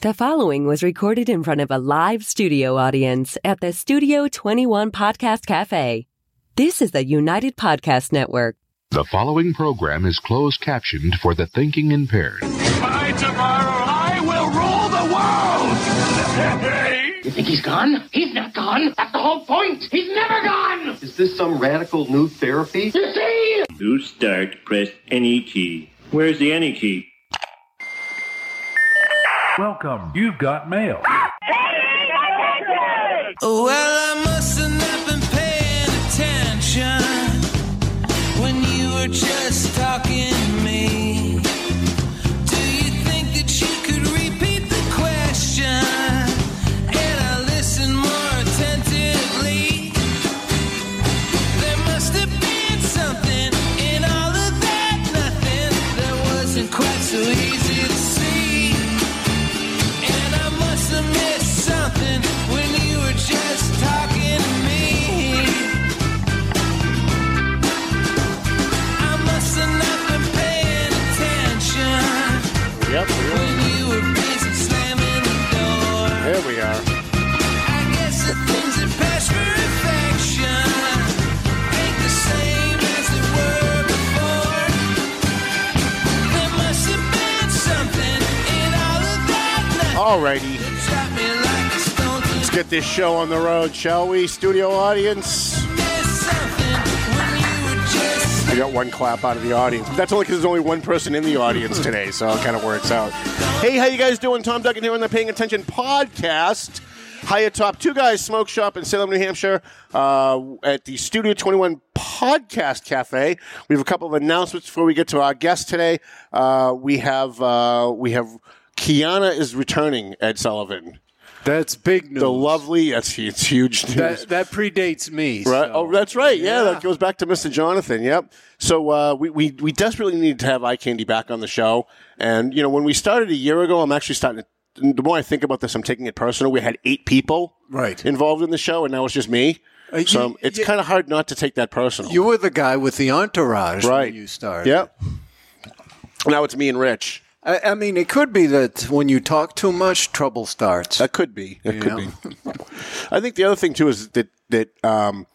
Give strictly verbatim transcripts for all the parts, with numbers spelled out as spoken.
The following was recorded in front of a live studio audience at the Studio twenty-one Podcast Cafe. This is the United Podcast Network. The following program is closed captioned for the thinking impaired. By tomorrow, I will rule the world! You think he's gone? He's not gone! That's the whole point! He's never gone! Is this some radical new therapy? You see? To start, press any key. Where's the any key? Welcome. You've got mail. Well, I mustn't have been paying attention when you were just talking to me. Do you think that you could repeat the question and I listen more attentively? There must have been something in all of that nothing that wasn't quite so easy. Yep. When you were busy slamming the door. There we are. I guess the things that pass for affection ain't the same as they were before. There must have been something in all of that. Alrighty. Let's get this show on the road, shall we, studio audience? I got one clap out of the audience. That's only because there's only one person in the audience today, so it kind of works out. Hey, how you guys doing? Tom Duggan here on the Paying Attention podcast. Hiya, Top Two Guys Smoke Shop in Salem, New Hampshire, uh, at the Studio twenty-one Podcast Cafe. We have a couple of announcements before we get to our guest today. Uh, we have uh, we have Kiana is returning, Ed Sullivan. That's big news. The lovely, that's it's huge news. That, that predates me. Right? So. Oh, that's right. Yeah, yeah, that goes back to Mister Jonathan. Yep. So uh, we, we, we desperately need to have Eye Candy back on the show. And, you know, when we started a year ago, I'm actually starting to, the more I think about this, I'm taking it personal. We had eight people right. involved in the show, and now it's just me. Uh, so you, it's you, kind of hard not to take that personal. You were the guy with the entourage right. when you started. Yep. Now it's me and Rich. I mean, it could be that when you talk too much, trouble starts. That could be. That could be. I think the other thing, too, is that that um,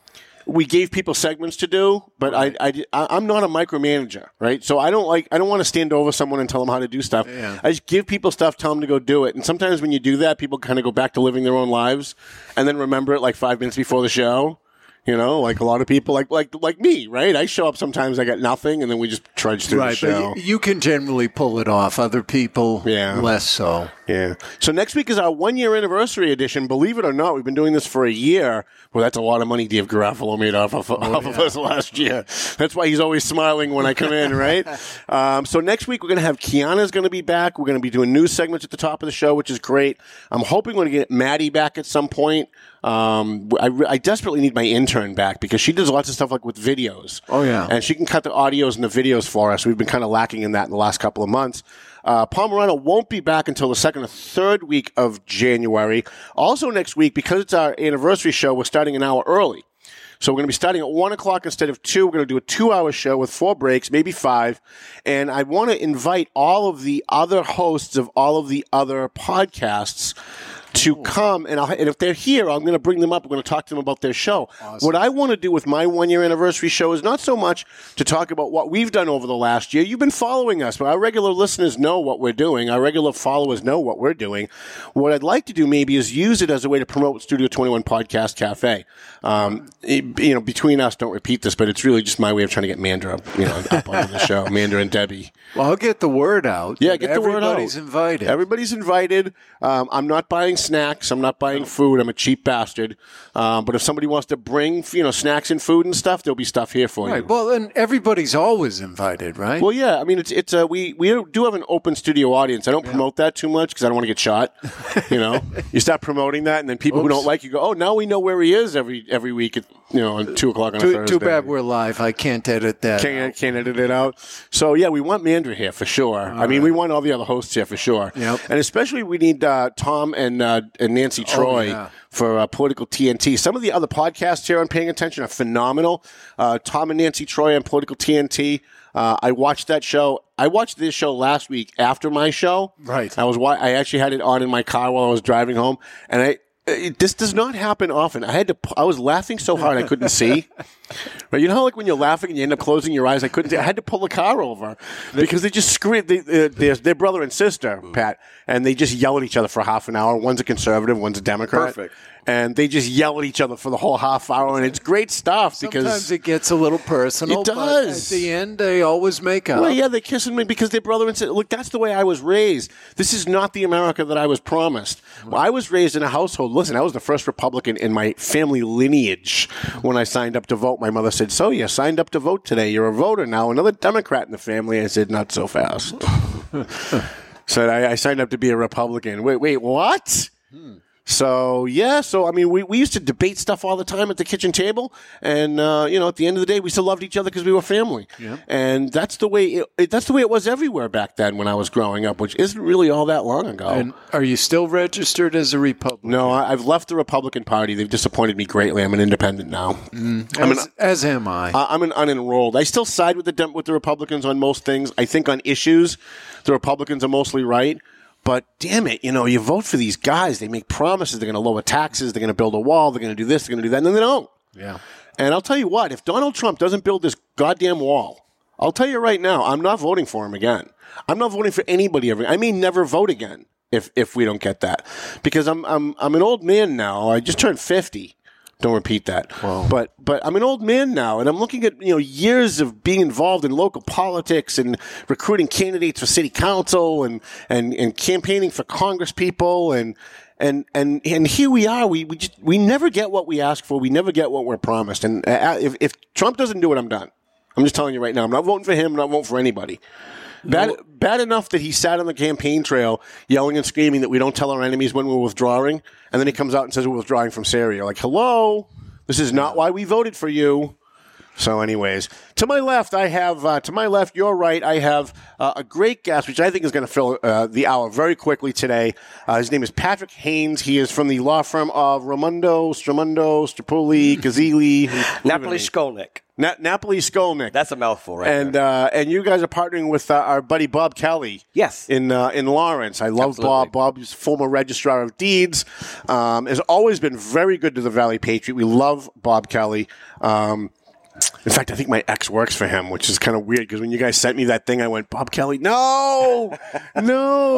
we gave people segments to do, but right. I, I, I'm not a micromanager, right? So I don't like I don't want to stand over someone and tell them how to do stuff. Yeah. I just give people stuff, tell them to go do it. And sometimes when you do that, people kind of go back to living their own lives and then remember it like five minutes before the show. You know, like a lot of people, like like like me, right? I show up sometimes, I got nothing, and then we just trudge through right, the show. Right, but you can generally pull it off. Other people, yeah. less so. Yeah. So next week is our one-year anniversary edition. Believe it or not, we've been doing this for a year. Well, that's a lot of money Dave Garofalo made off of, oh, off yeah. of us last year. That's why he's always smiling when I come in, right? Um, so next week, we're going to have Kiana's going to be back. We're going to be doing news segments at the top of the show, which is great. I'm hoping we're going to get Maddie back at some point. Um, I, I desperately need my intern back because she does lots of stuff like with videos. Oh, yeah. And she can cut the audios and the videos for us. We've been kind of lacking in that in the last couple of months. Uh, Pomerano won't be back until the second or third week of January. Also next week, because it's our anniversary show, we're starting an hour early. So we're going to be starting at one o'clock instead of two. We're going to do a two-hour show with four breaks, maybe five. And I want to invite all of the other hosts of all of the other podcasts to come, and, I'll, and if they're here, I'm going to bring them up. I'm going to talk to them about their show. Awesome. What I want to do with my one-year anniversary show is not so much to talk about what we've done over the last year. You've been following us, but our regular listeners know what we're doing. Our regular followers know what we're doing. What I'd like to do maybe is use it as a way to promote Studio twenty-one Podcast Cafe. Um, it, you know, between us, don't repeat this, but it's really just my way of trying to get Mandra up, you know, up on the show, Mandra and Debbie. Well, I'll get the word out. Yeah, get the word out. Everybody's invited. Everybody's invited. Um, I'm not buying snacks. I'm not buying food. I'm a cheap bastard. Um, but if somebody wants to bring, you know, snacks and food and stuff, there'll be stuff here for right. you. Well, and everybody's always invited, right? Well, yeah. I mean, it's it's uh, we we do have an open studio audience. I don't yeah. promote that too much because I don't want to get shot. You know, you start promoting that, and then people Oops. who don't like you go, "Oh, now we know where he is every every week at you know at two o'clock on too, a Thursday." Too bad we're live. I can't edit that. Can't out. can't edit it out. So yeah, we want Mandra here for sure. All I right. mean, we want all the other hosts here for sure. Yep. And especially we need uh, Tom and. Uh, and Nancy Troy oh, yeah. for uh, Political T N T. Some of the other podcasts here on Paying Attention are phenomenal. Uh, Tom and Nancy Troy on Political T N T. Uh, I watched that show. I watched this show last week after my show. Right. I was. I actually had it on in my car while I was driving home, and I. It, this does not happen often. I had to. I was laughing so hard I couldn't see. Right? You know how like when you're laughing and you end up closing your eyes. I couldn't. I had to pull the car over because they just screamed. They, uh, they're, they're brother and sister, Pat, and they just yell at each other for half an hour. One's a conservative, one's a Democrat. Perfect. And they just yell at each other for the whole half hour, and it's great stuff. Because sometimes it gets a little personal. It does. But at the end, they always make up. Well, yeah, they're kissing me because they're brother and sister. Look, that's the way I was raised. This is not the America that I was promised. Well, I was raised in a household. Listen, I was the first Republican in my family lineage when I signed up to vote. My mother said, "So you signed up to vote today. You're a voter now." Another Democrat in the family. I said, "Not so fast." So I, I signed up to be a Republican. Wait, wait, what? Hmm. So, yeah, so, I mean, we, we used to debate stuff all the time at the kitchen table, and, uh, you know, at the end of the day, we still loved each other because we were family. Yeah. And that's the way it, it, that's the way it was everywhere back then when I was growing up, which isn't really all that long ago. And are you still registered as a Republican? No, I, I've left the Republican Party. They've disappointed me greatly. I'm an independent now. Mm, as, an, as am I. Uh, I'm an unenrolled. I still side with the with the Republicans on most things. I think on issues, the Republicans are mostly right. But damn it, you know, you vote for these guys. They make promises. They're going to lower taxes. They're going to build a wall. They're going to do this. They're going to do that. And then they don't. Yeah. And I'll tell you what, if Donald Trump doesn't build this goddamn wall, I'll tell you right now, I'm not voting for him again. I'm not voting for anybody ever. I may never vote again if if we don't get that, because I'm I'm I'm an old man now. I just turned fifty. Don't repeat that. Whoa. But but I'm an old man now, and I'm looking at you know years of being involved in local politics and recruiting candidates for city council and and, and campaigning for Congress people and and and and here we are. We we just, we never get what we ask for. We never get what we're promised. And if if Trump doesn't do it, I'm done. I'm just telling you right now. I'm not voting for him. I'm not voting for anybody. Bad, no. bad enough that he sat on the campaign trail yelling and screaming that we don't tell our enemies when we're withdrawing, and then he comes out and says we're withdrawing from Syria. Like, hello, this is not why we voted for you. So anyways, to my left, I have, uh, to my left, your right, I have uh, a great guest, which I think is going to fill uh, the hour very quickly today. Uh, his name is Patrick Haynes. He is from the law firm of Raimondo, Stramondo, Strapoli, Kazili. Napoli Shkolnik. Na- Napoli Shkolnik. That's a mouthful, right? And uh, and you guys are partnering with uh, our buddy Bob Kelly. Yes. In uh, in Lawrence. I love Absolutely. Bob. Bob is former registrar of deeds. Um, has always been very good to the Valley Patriot. We love Bob Kelly. Um, in fact, I think my ex works for him, which is kind of weird because when you guys sent me that thing, I went, Bob Kelly, no, no.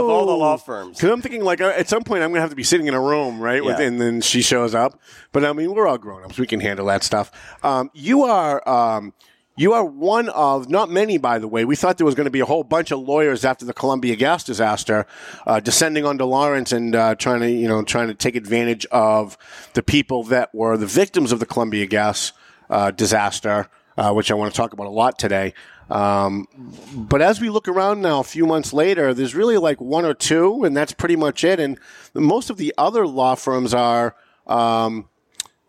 Of all the law firms. Because I'm thinking, like, at some point, I'm going to have to be sitting in a room, right? Yeah. With, and then she shows up. But, I mean, we're all grown-ups. We can handle that stuff. Um, you are... Um, You are one of, not many, by the way. We thought there was going to be a whole bunch of lawyers after the Columbia Gas disaster uh, descending onto Lawrence and uh, trying to, you know, trying to take advantage of the people that were the victims of the Columbia Gas uh, disaster, uh, which I want to talk about a lot today. Um, but as we look around now, a few months later, there's really like one or two, and that's pretty much it. And most of the other law firms are... Um,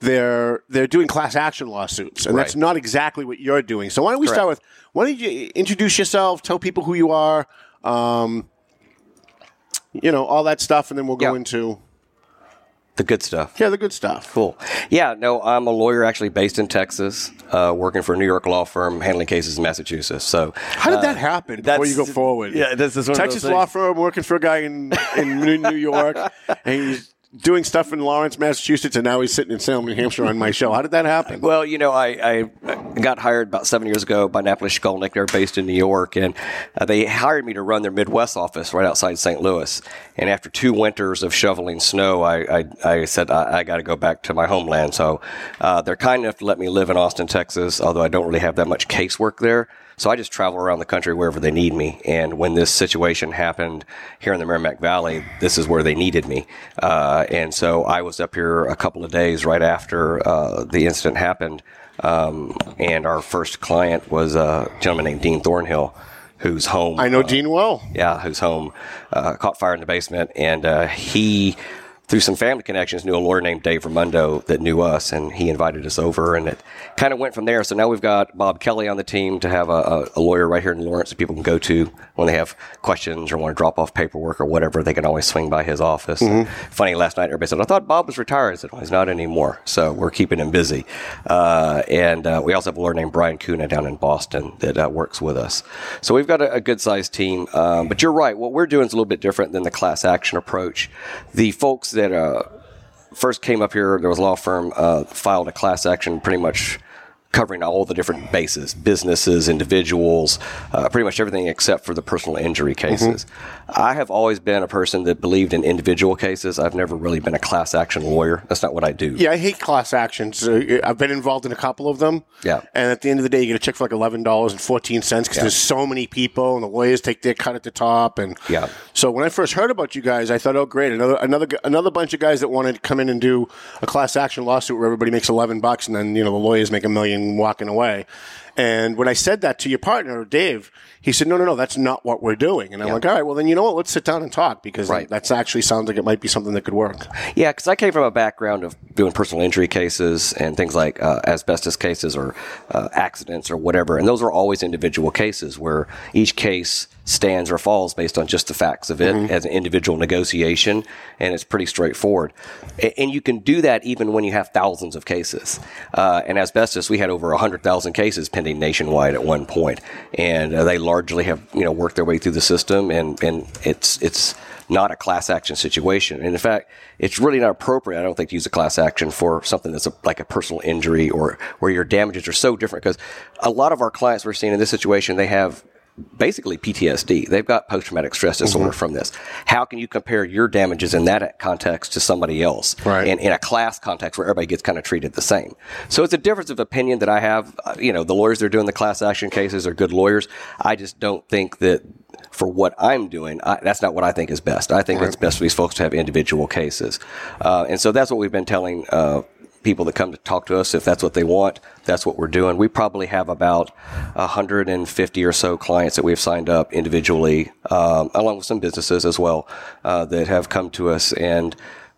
They're they're doing class action lawsuits, and right. That's not exactly what you're doing. So why don't we Correct. Start with why don't you introduce yourself, tell people who you are, um, you know, all that stuff, and then we'll go yeah. into the good stuff. Yeah, the good stuff. Cool. Yeah, no, I'm a lawyer actually based in Texas, uh, working for a New York law firm, handling cases in Massachusetts. So how did uh, that happen? Before you go forward, yeah, this is one Texas of those law things. Firm working for a guy in in New York, and he's doing stuff in Lawrence, Massachusetts, and now he's sitting in Salem, New Hampshire on my show. How did that happen? Well, you know, I, I got hired about seven years ago by Napoli Shkolnik. They're based in New York, and uh, they hired me to run their Midwest office right outside Saint Louis. And after two winters of shoveling snow, I I, I said, I, I got to go back to my homeland. So uh, they're kind enough to let me live in Austin, Texas, although I don't really have that much casework there. So I just travel around the country wherever they need me. And when this situation happened here in the Merrimack Valley, this is where they needed me. Uh, and so I was up here a couple of days right after uh, the incident happened. Um, and our first client was a gentleman named Dean Thornhill, whose home... I know uh, Dean well. Yeah, whose home uh, caught fire in the basement. And uh, he... through some family connections, knew a lawyer named Dave Raimondo that knew us, and he invited us over, and it kind of went from there. So now we've got Bob Kelly on the team to have a, a lawyer right here in Lawrence that people can go to when they have questions or want to drop off paperwork or whatever. They can always swing by his office. Mm-hmm. Funny, last night everybody said, I thought Bob was retired. I said, well, he's not anymore, so we're keeping him busy. Uh, and uh, we also have a lawyer named Brian Kuna down in Boston that uh, works with us. So we've got a, a good-sized team. Um, but you're right. What we're doing is a little bit different than the class action approach. The folks that uh, first came up here, there was a law firm, uh, filed a class action pretty much covering all the different bases, businesses, individuals, uh, pretty much everything except for the personal injury cases. Mm-hmm. I have always been a person that believed in individual cases. I've never really been a class action lawyer. That's not what I do. Yeah, I hate class actions. I've been involved in a couple of them. Yeah. And at the end of the day, you get a check for like eleven dollars and fourteen cents because yeah. there's so many people and the lawyers take their cut at the top. And yeah. So when I first heard about you guys, I thought, oh, great, another another another bunch of guys that want to come in and do a class action lawsuit where everybody makes eleven bucks and then, you know, the lawyers make a million walking away. And when I said that to your partner, Dave, he said, no, no, no, that's not what we're doing. And I'm yeah. like, all right, well, then you know what? Let's sit down and talk because right. that actually sounds like it might be something that could work. Yeah, because I came from a background of doing personal injury cases and things like uh, asbestos cases or uh, accidents or whatever. And those are always individual cases where each case stands or falls based on just the facts of it mm-hmm. as an individual negotiation. And it's pretty straightforward. And you can do that even when you have thousands of cases. Uh, and asbestos, we had over one hundred thousand cases pending nationwide at one point, and uh, they largely have you know worked their way through the system, and, and it's it's not a class action situation. And in fact, it's really not appropriate, I don't think, to use a class action for something that's a, like a personal injury or where your damages are so different, because a lot of our clients we're seeing in this situation, they have basically P T S D. They've got post-traumatic stress disorder mm-hmm. from this. How can you compare your damages in that context to somebody else? Right. And in a class context where everybody gets kind of treated the same. So it's a difference of opinion that I have. You know, the lawyers that are doing the class action cases are good lawyers. I just don't think that for what I'm doing, I, that's not what I think is best. I think right. it's best for these folks to have individual cases. Uh, and so that's what we've been telling uh people that come to talk to us. If that's what they want, that's what we're doing. We probably have about one hundred fifty or so clients that we've signed up individually, um, along with some businesses as well, uh, that have come to us and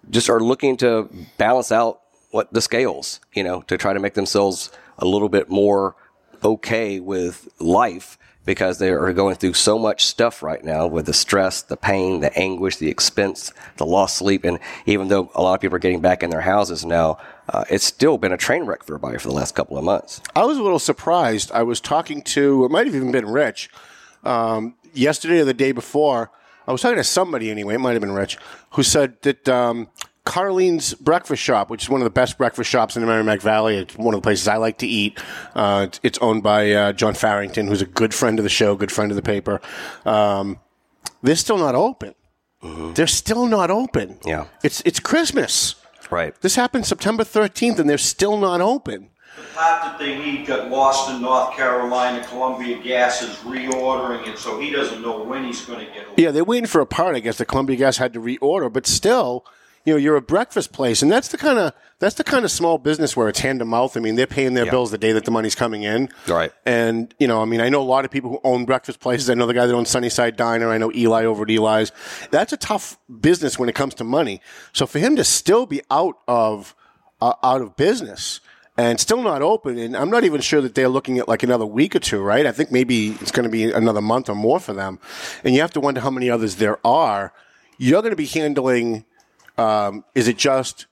just are looking to balance out what the scales, you know, to try to make themselves a little bit more okay with life, because they are going through so much stuff right now with the stress, the pain, the anguish, the expense, the lost sleep. And even though a lot of people are getting back in their houses now, uh, it's still been a train wreck for everybody for the last couple of months. I was a little surprised. I was talking to, it might have even been Rich, um, yesterday or the day before. I was talking to somebody anyway, it might have been Rich, who said that um, Carlene's Breakfast Shop, which is one of the best breakfast shops in the Merrimack Valley, it's one of the places I like to eat. Uh, it's owned by uh, John Farrington, who's a good friend of the show, good friend of the paper. Um, they're still not open. Mm-hmm. They're still not open. Yeah, it's it's Christmas. Right. This happened September thirteenth, and they're still not open. The pot that they need got lost in North Carolina. Columbia Gas is reordering it, so he doesn't know when he's going to get it. Yeah, they're waiting for a part, I guess, that Columbia Gas had to reorder, but still, you know, you're a breakfast place, and that's the kind of that's the kind of small business where it's hand to mouth. I mean, they're paying their yeah. bills the day that the money's coming in. Right. And, you know, I mean, I know a lot of people who own breakfast places. I know the guy that owns Sunnyside Diner. I know Eli over at Eli's. That's a tough business when it comes to money. So for him to still be out of uh, out of business and still not open, and I'm not even sure that they're looking at like another week or two, right? I think maybe it's going to be another month or more for them. And you have to wonder how many others there are. You're going to be handling... Um, is it just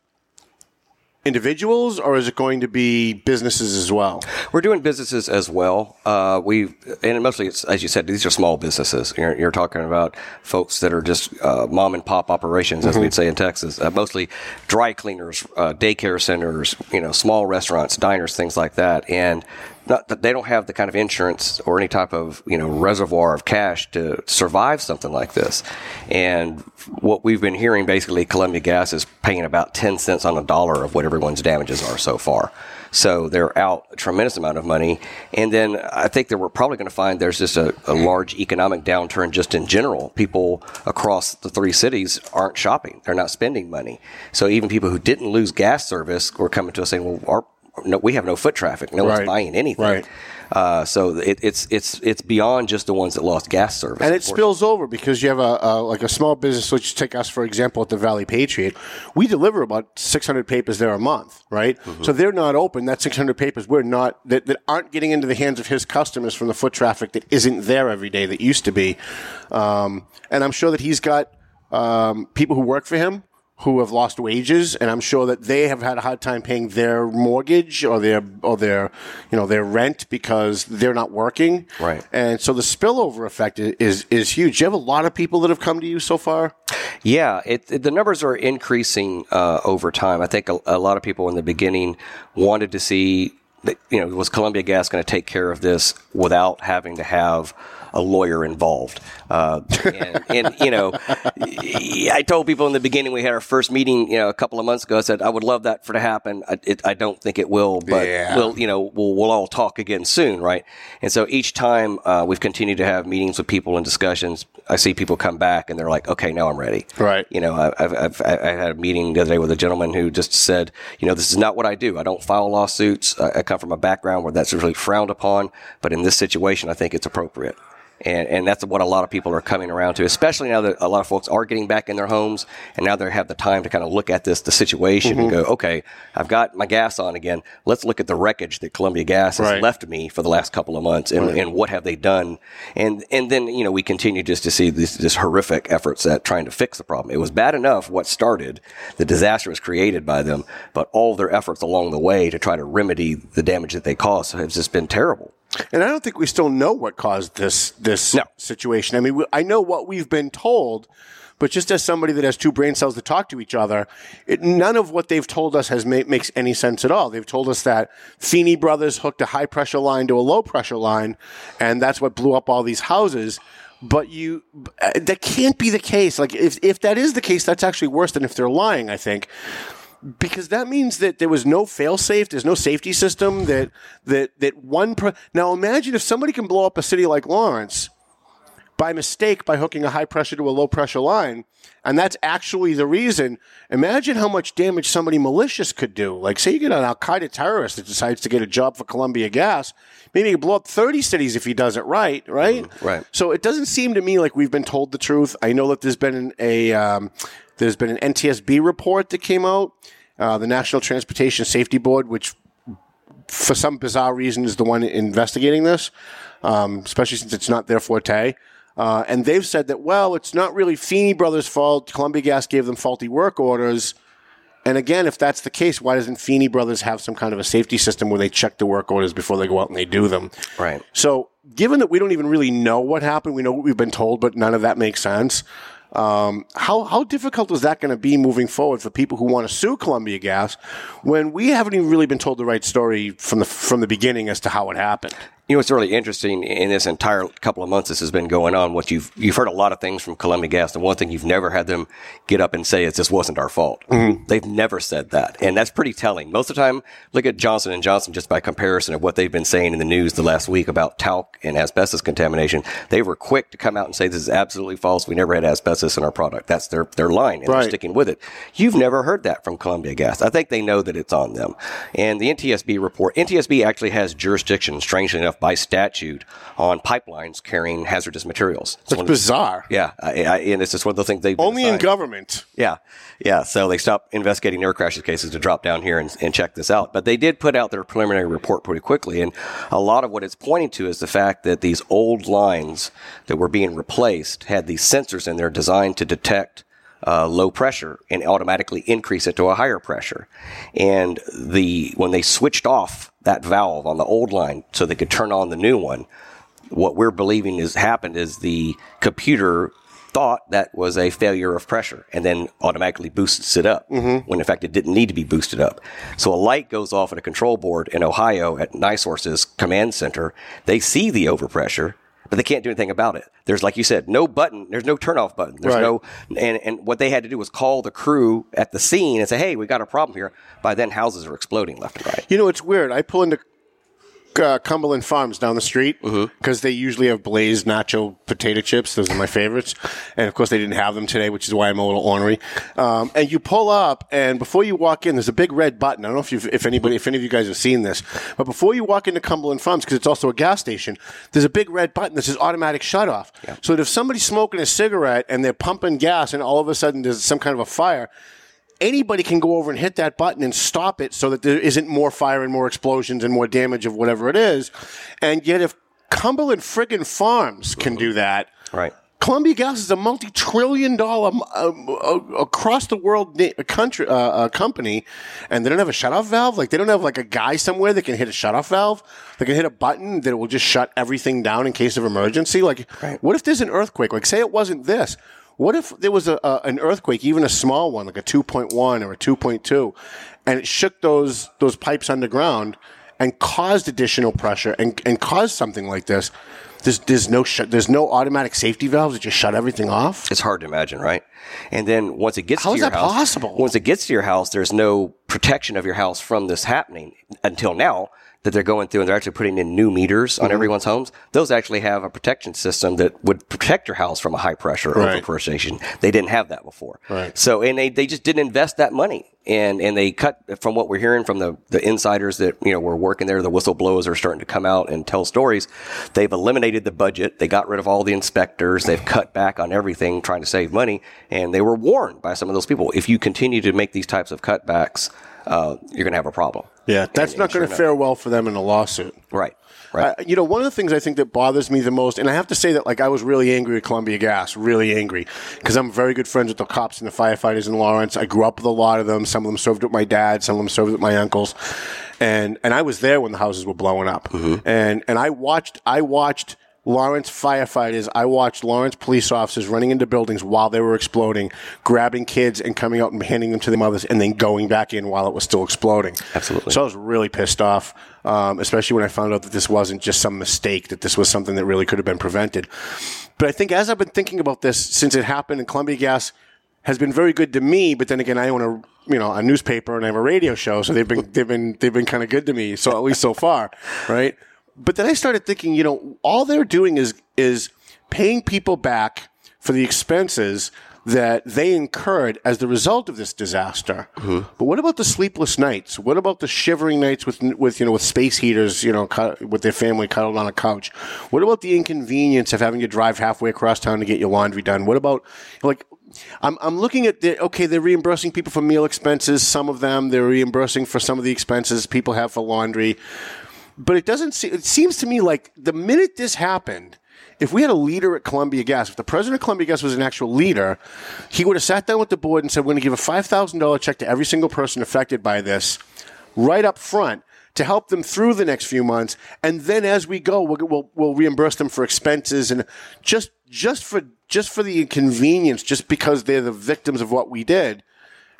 individuals, or is it going to be businesses as well? We're doing businesses as well. Uh, we and mostly, it's, as you said, these are small businesses. You're, you're talking about folks that are just uh, mom and pop operations, as mm-hmm. we'd say in Texas. Uh, mostly dry cleaners, uh, daycare centers, you know, small restaurants, diners, things like that, and. Not that they don't have the kind of insurance or any type of, you know, reservoir of cash to survive something like this. And what we've been hearing, basically, Columbia Gas is paying about ten cents on a dollar of what everyone's damages are so far. So they're out a tremendous amount of money. And then I think that we're probably going to find there's just a, a large economic downturn just in general. People across the three cities aren't shopping. They're not spending money. So even people who didn't lose gas service were coming to us saying, well, our no, we have no foot traffic. No right. one's buying anything. Right. Uh, so it, it's it's it's beyond just the ones that lost gas service, and it spills over because you have a, a like a small business. Let's take us for example at the Valley Patriot. We deliver about six hundred papers there a month, right? Mm-hmm. So they're not open. That six hundred papers we're not that, that aren't getting into the hands of his customers from the foot traffic that isn't there every day that used to be. Um, and I'm sure that he's got um, people who work for him who have lost wages, and I'm sure that they have had a hard time paying their mortgage or their or their you know their rent because they're not working. Right. And so the spillover effect is is huge. You have a lot of people that have come to you so far? Yeah, it, it, the numbers are increasing uh, over time. I think a, a lot of people in the beginning wanted to see that, you know, was Columbia Gas going to take care of this without having to have a lawyer involved. Uh, and, and, you know, I told people in the beginning, we had our first meeting, you know, a couple of months ago, I said, I would love that for to happen. I, it, I don't think it will, but yeah. we'll, you know, we'll, we'll all talk again soon. Right. And so each time uh, we've continued to have meetings with people and discussions, I see people come back and they're like, okay, now I'm ready. Right. You know, I, I've, I've, I had a meeting the other day with a gentleman who just said, you know, this is not what I do. I don't file lawsuits. I, I come from a background where that's really frowned upon, but in this situation, I think it's appropriate. And and that's what a lot of people are coming around to, especially now that a lot of folks are getting back in their homes, and now they have the time to kind of look at this, the situation, mm-hmm. and go, okay, I've got my gas on again. Let's look at the wreckage that Columbia Gas has right. left me for the last couple of months, and, right. and what have they done? And and then, you know, we continue just to see these this horrific efforts at trying to fix the problem. It was bad enough what started, the disaster was created by them, but all their efforts along the way to try to remedy the damage that they caused has just been terrible. And I don't think we still know what caused this this no. situation. I mean, we, I know what we've been told, but just as somebody that has two brain cells that talk to each other, it, none of what they've told us has ma- makes any sense at all. They've told us that Feeney Brothers hooked a high-pressure line to a low-pressure line, and that's what blew up all these houses. But you, that can't be the case. Like, if if that is the case, that's actually worse than if they're lying, I think. Because that means that there was no fail-safe, there's no safety system, that that that one... Pro- now, imagine if somebody can blow up a city like Lawrence by mistake by hooking a high-pressure to a low-pressure line, and that's actually the reason. Imagine how much damage somebody malicious could do. Like, say you get an al-Qaeda terrorist that decides to get a job for Columbia Gas. Maybe he can blow up thirty cities if he does it right, right? Mm, right. So it doesn't seem to me like we've been told the truth. I know that there's been a... Um, There's been an N T S B report that came out, uh, the National Transportation Safety Board, which for some bizarre reason is the one investigating this, um, especially since it's not their forte. Uh, and they've said that, well, it's not really Feeney Brothers' fault. Columbia Gas gave them faulty work orders. And again, if that's the case, why doesn't Feeney Brothers have some kind of a safety system where they check the work orders before they go out and they do them? Right. So given that we don't even really know what happened, we know what we've been told, but none of that makes sense. Um, how how difficult is that going to be moving forward for people who want to sue Columbia Gas when we haven't even really been told the right story from the from the beginning as to how it happened? You know, it's really interesting in this entire couple of months this has been going on. What you've you've heard a lot of things from Columbia Gas, and one thing you've never had them get up and say is this wasn't our fault. Mm-hmm. They've never said that, and that's pretty telling. Most of the time, look at Johnson and Johnson just by comparison of what they've been saying in the news the last week about talc and asbestos contamination. They were quick to come out and say this is absolutely false. We never had asbestos in our product. That's their their line, and right. they're sticking with it. You've never heard that from Columbia Gas. I think they know that it's on them. And the N T S B report, N T S B actually has jurisdiction, strangely enough, by statute on pipelines carrying hazardous materials. It's That's bizarre. The, yeah. I, I, and it's just one of the things they only assigned. In government. Yeah. Yeah. So they stopped investigating air crashes cases to drop down here and, and check this out. But they did put out their preliminary report pretty quickly. And a lot of what it's pointing to is the fact that these old lines that were being replaced had these sensors in there designed to detect Uh, low pressure and automatically increase it to a higher pressure. And the when they switched off that valve on the old line so they could turn on the new one, what we're believing has happened is the computer thought that was a failure of pressure and then automatically boosts it up mm-hmm. when in fact it didn't need to be boosted up. So a light goes off at a control board in Ohio at NiSource's command center. They see the overpressure, but they can't do anything about it. There's, like you said, no button. There's no turnoff button. There's right. no, and, and what they had to do was call the crew at the scene and say, hey, we got a problem here. By then, houses are exploding left and right. You know, it's weird. I pull into uh, Cumberland Farms down the street because mm-hmm. they usually have glazed nacho potato chips. Those are my favorites. And, of course, they didn't have them today, which is why I'm a little ornery. Um, and you pull up, and before you walk in, there's a big red button. I don't know if you've, if anybody, if any of you guys have seen this. But before you walk into Cumberland Farms, because it's also a gas station, there's a big red button that says automatic shutoff. Yeah. So that if somebody's smoking a cigarette and they're pumping gas and all of a sudden there's some kind of a fire, anybody can go over and hit that button and stop it so that there isn't more fire and more explosions and more damage of whatever it is. And yet if Cumberland friggin' Farms can do that, right? Columbia Gas is a multi-trillion dollar um, uh, across the world na- country, uh, uh, company, and they don't have a shutoff valve. Like, they don't have like a guy somewhere that can hit a shutoff valve. They can hit a button that will just shut everything down in case of emergency. Like, right. What if there's an earthquake? Like, say it wasn't this. What if there was a, a an earthquake, even a small one, like a two point one or a two point two, and it shook those those pipes underground and caused additional pressure and, and caused something like this? There's there's no sh- there's no automatic safety valves that just shut everything off. It's hard to imagine, right? And then once it gets How to your house, how is that possible? Once it gets to your house, there's no protection of your house from this happening until now. That they're going through and they're actually putting in new meters on mm-hmm. everyone's homes, those actually have a protection system that would protect your house from a high pressure or right. overpressurization. They didn't have that before. Right. So, and they, they just didn't invest that money. And and they cut, from what we're hearing from the, the insiders that, you know, were working there, the whistleblowers are starting to come out and tell stories. They've eliminated the budget. They got rid of all the inspectors. They've cut back on everything trying to save money. And they were warned by some of those people, if you continue to make these types of cutbacks, Uh, you're going to have a problem. Yeah, that's and, not going to sure fare well for them in a lawsuit. Right, right. Uh, you know, one of the things I think that bothers me the most, and I have to say that, like, I was really angry at Columbia Gas, really angry, because I'm very good friends with the cops and the firefighters in Lawrence. I grew up with a lot of them. Some of them served with my dad. Some of them served with my uncles. And and I was there when the houses were blowing up. Mm-hmm. And and I watched I watched... Lawrence firefighters, I watched Lawrence police officers running into buildings while they were exploding, grabbing kids and coming out and handing them to their mothers and then going back in while it was still exploding. Absolutely. So I was really pissed off, um, especially when I found out that this wasn't just some mistake, that this was something that really could have been prevented. But I think as I've been thinking about this since it happened, and Columbia Gas has been very good to me, but then again, I own a you know a newspaper and I have a radio show, so they've been they've been they've been kind of good to me, so at least so far, right? But then I started thinking, you know, all they're doing is is paying people back for the expenses that they incurred as the result of this disaster. Mm-hmm. But what about the sleepless nights? What about the shivering nights with with you know with space heaters, you know, cu- with their family cuddled on a couch? What about the inconvenience of having to drive halfway across town to get your laundry done? What about, like, I'm I'm looking at the okay, they're reimbursing people for meal expenses, some of them, they're reimbursing for some of the expenses people have for laundry. But it doesn't seem, it seems to me like the minute this happened, if we had a leader at Columbia Gas, if the president of Columbia Gas was an actual leader, he would have sat down with the board and said, we're going to give a five thousand dollars check to every single person affected by this right up front to help them through the next few months. And then as we go, we'll, we'll, we'll reimburse them for expenses and just, just for, just for the inconvenience, just because they're the victims of what we did.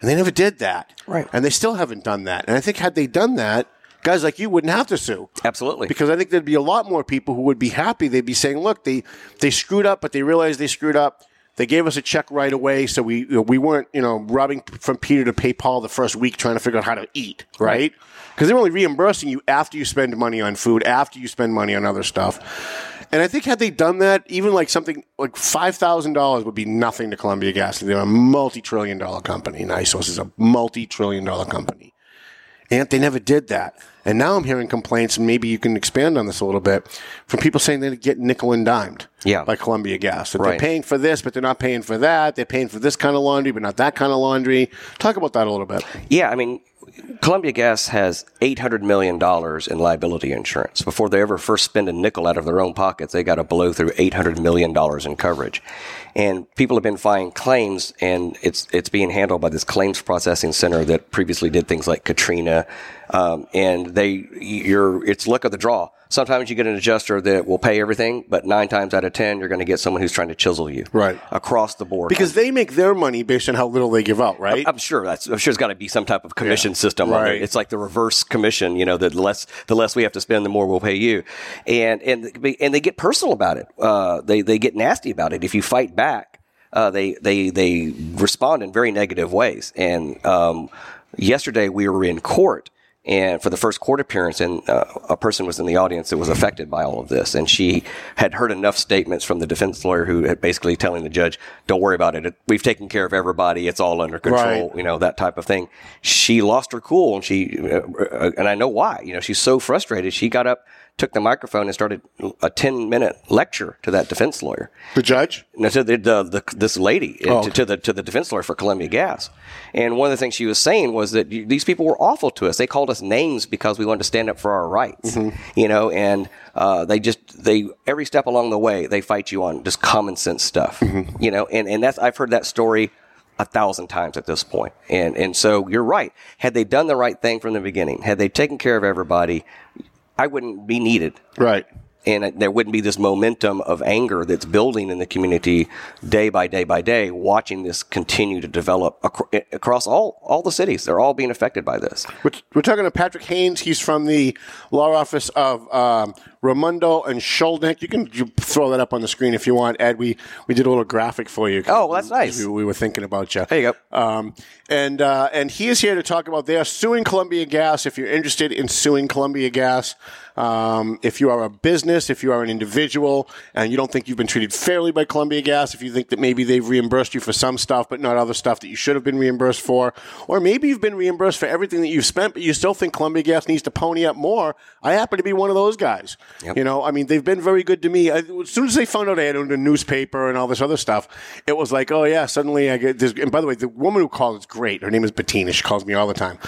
And they never did that. Right. And they still haven't done that. And I think had they done that, guys like you wouldn't have to sue. Absolutely. Because I think there'd be a lot more people who would be happy. They'd be saying, look, they, they screwed up, but they realized they screwed up. They gave us a check right away, so we we weren't you know robbing from Peter to pay Paul the first week trying to figure out how to eat, right? Because they're only reimbursing you after you spend money on food, after you spend money on other stuff. And I think had they done that, even like something like five thousand dollars would be nothing to Columbia Gas. They're a multi-trillion dollar company. NiSource is a multi-trillion dollar company. And they never did that. And now I'm hearing complaints, and maybe you can expand on this a little bit, from people saying they get nickel and dimed yeah. by Columbia Gas. That right. They're paying for this, but they're not paying for that. They're paying for this kind of laundry, but not that kind of laundry. Talk about that a little bit. Yeah, I mean, Columbia Gas has eight hundred million dollars in liability insurance. Before they ever first spend a nickel out of their own pockets, they got to blow through eight hundred million dollars in coverage. And people have been filing claims, and it's it's being handled by this claims processing center that previously did things like Katrina. Um, and they, you're, it's luck of the draw. Sometimes you get an adjuster that will pay everything, but nine times out of ten, you're going to get someone who's trying to chisel you right across the board. Because they make their money based on how little they give out, right? I'm sure that's, I'm sure there's got to be some type of commission yeah. system. Right. It. It's like the reverse commission, you know, the less, the less we have to spend, the more we'll pay you. And, and, and they get personal about it. Uh, they, they get nasty about it. If you fight back, uh, they, they, they respond in very negative ways. And, um, yesterday we were in court. and for the first court appearance, and uh, a person was in the audience that was affected by all of this, and she had heard enough statements from the defense lawyer who had basically telling the judge, don't worry about it, we've taken care of everybody, it's all under control, right. You know, that type of thing. She lost her cool, and she uh, and I know why. You know, she's so frustrated, she got up, took the microphone, and started a ten-minute lecture to that defense lawyer. The judge? No, to the, the, the, this lady, oh, okay. to, to the to the defense lawyer for Columbia Gas. And one of the things she was saying was that you, these people were awful to us. They called us names because we wanted to stand up for our rights, mm-hmm. you know, and uh, they just, they every step along the way, they fight you on just common sense stuff, mm-hmm. you know, and, and that's, I've heard that story a thousand times at this point. And, and so you're right. Had they done the right thing from the beginning, had they taken care of everybody, I wouldn't be needed. Right. And there wouldn't be this momentum of anger that's building in the community day by day by day, watching this continue to develop ac- across all, all the cities. They're all being affected by this. We're, we're talking to Patrick Haynes. He's from the law office of um, Raimondo and Shkolnik. You can you throw that up on the screen if you want, Ed. We, we did a little graphic for you. Oh, well, that's nice. We, we were thinking about you. There you go. Um, and, uh, and he is here to talk about they are suing Columbia Gas. If you're interested in suing Columbia Gas, um, if you are a business, if you are an individual and you don't think you've been treated fairly by Columbia Gas, if you think that maybe they've reimbursed you for some stuff but not other stuff that you should have been reimbursed for, or maybe you've been reimbursed for everything that you've spent but you still think Columbia Gas needs to pony up more, I happen to be one of those guys. Yep. You know, I mean, they've been very good to me. I, as soon as they found out I had owned a newspaper and all this other stuff, it was like, oh, yeah, suddenly I get this. And by the way, the woman who called is great. Her name is Bettina. She calls me all the time.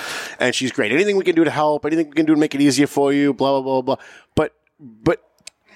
And she's great. Anything we can do to help, anything we can do to make it easier for you, blah, blah, blah, blah. But, but,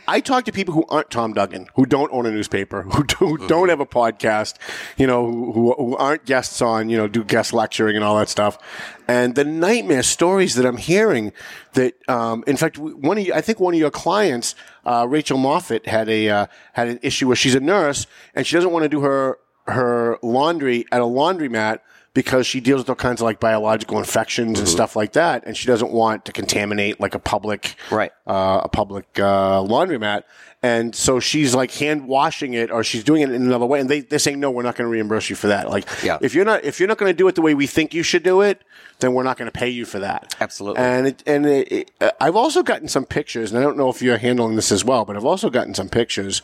I talk to people who aren't Tom Duggan, who don't own a newspaper, who, do, who don't have a podcast, you know, who, who aren't guests on, you know, do guest lecturing and all that stuff. And the nightmare stories that I'm hearing that, um, in fact, one of you, I think one of your clients, uh, Rachel Moffat, had a uh, had an issue where she's a nurse and she doesn't want to do her her laundry at a laundromat, because she deals with all kinds of like biological infections and mm-hmm. stuff like that, and she doesn't want to contaminate like a public, right. uh, a public uh, laundromat, and so she's like hand washing it, or she's doing it in another way, and they they're saying no, we're not going to reimburse you for that. Like, yeah. if you're not if you're not going to do it the way we think you should do it, then we're not going to pay you for that. Absolutely. And it, and it, it, I've also gotten some pictures, and I don't know if you're handling this as well, but I've also gotten some pictures.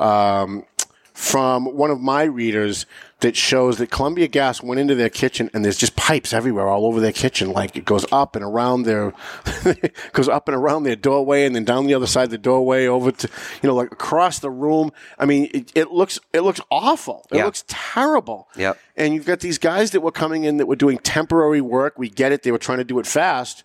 Um, from one of my readers that shows that Columbia Gas went into their kitchen and there's just pipes everywhere all over their kitchen. Like it goes up and around their, goes up and around their doorway and then down the other side of the doorway over to, you know, like across the room. I mean, it, it looks, it looks awful. It yeah. looks terrible. Yep. And you've got these guys that were coming in that were doing temporary work. We get it. They were trying to do it fast,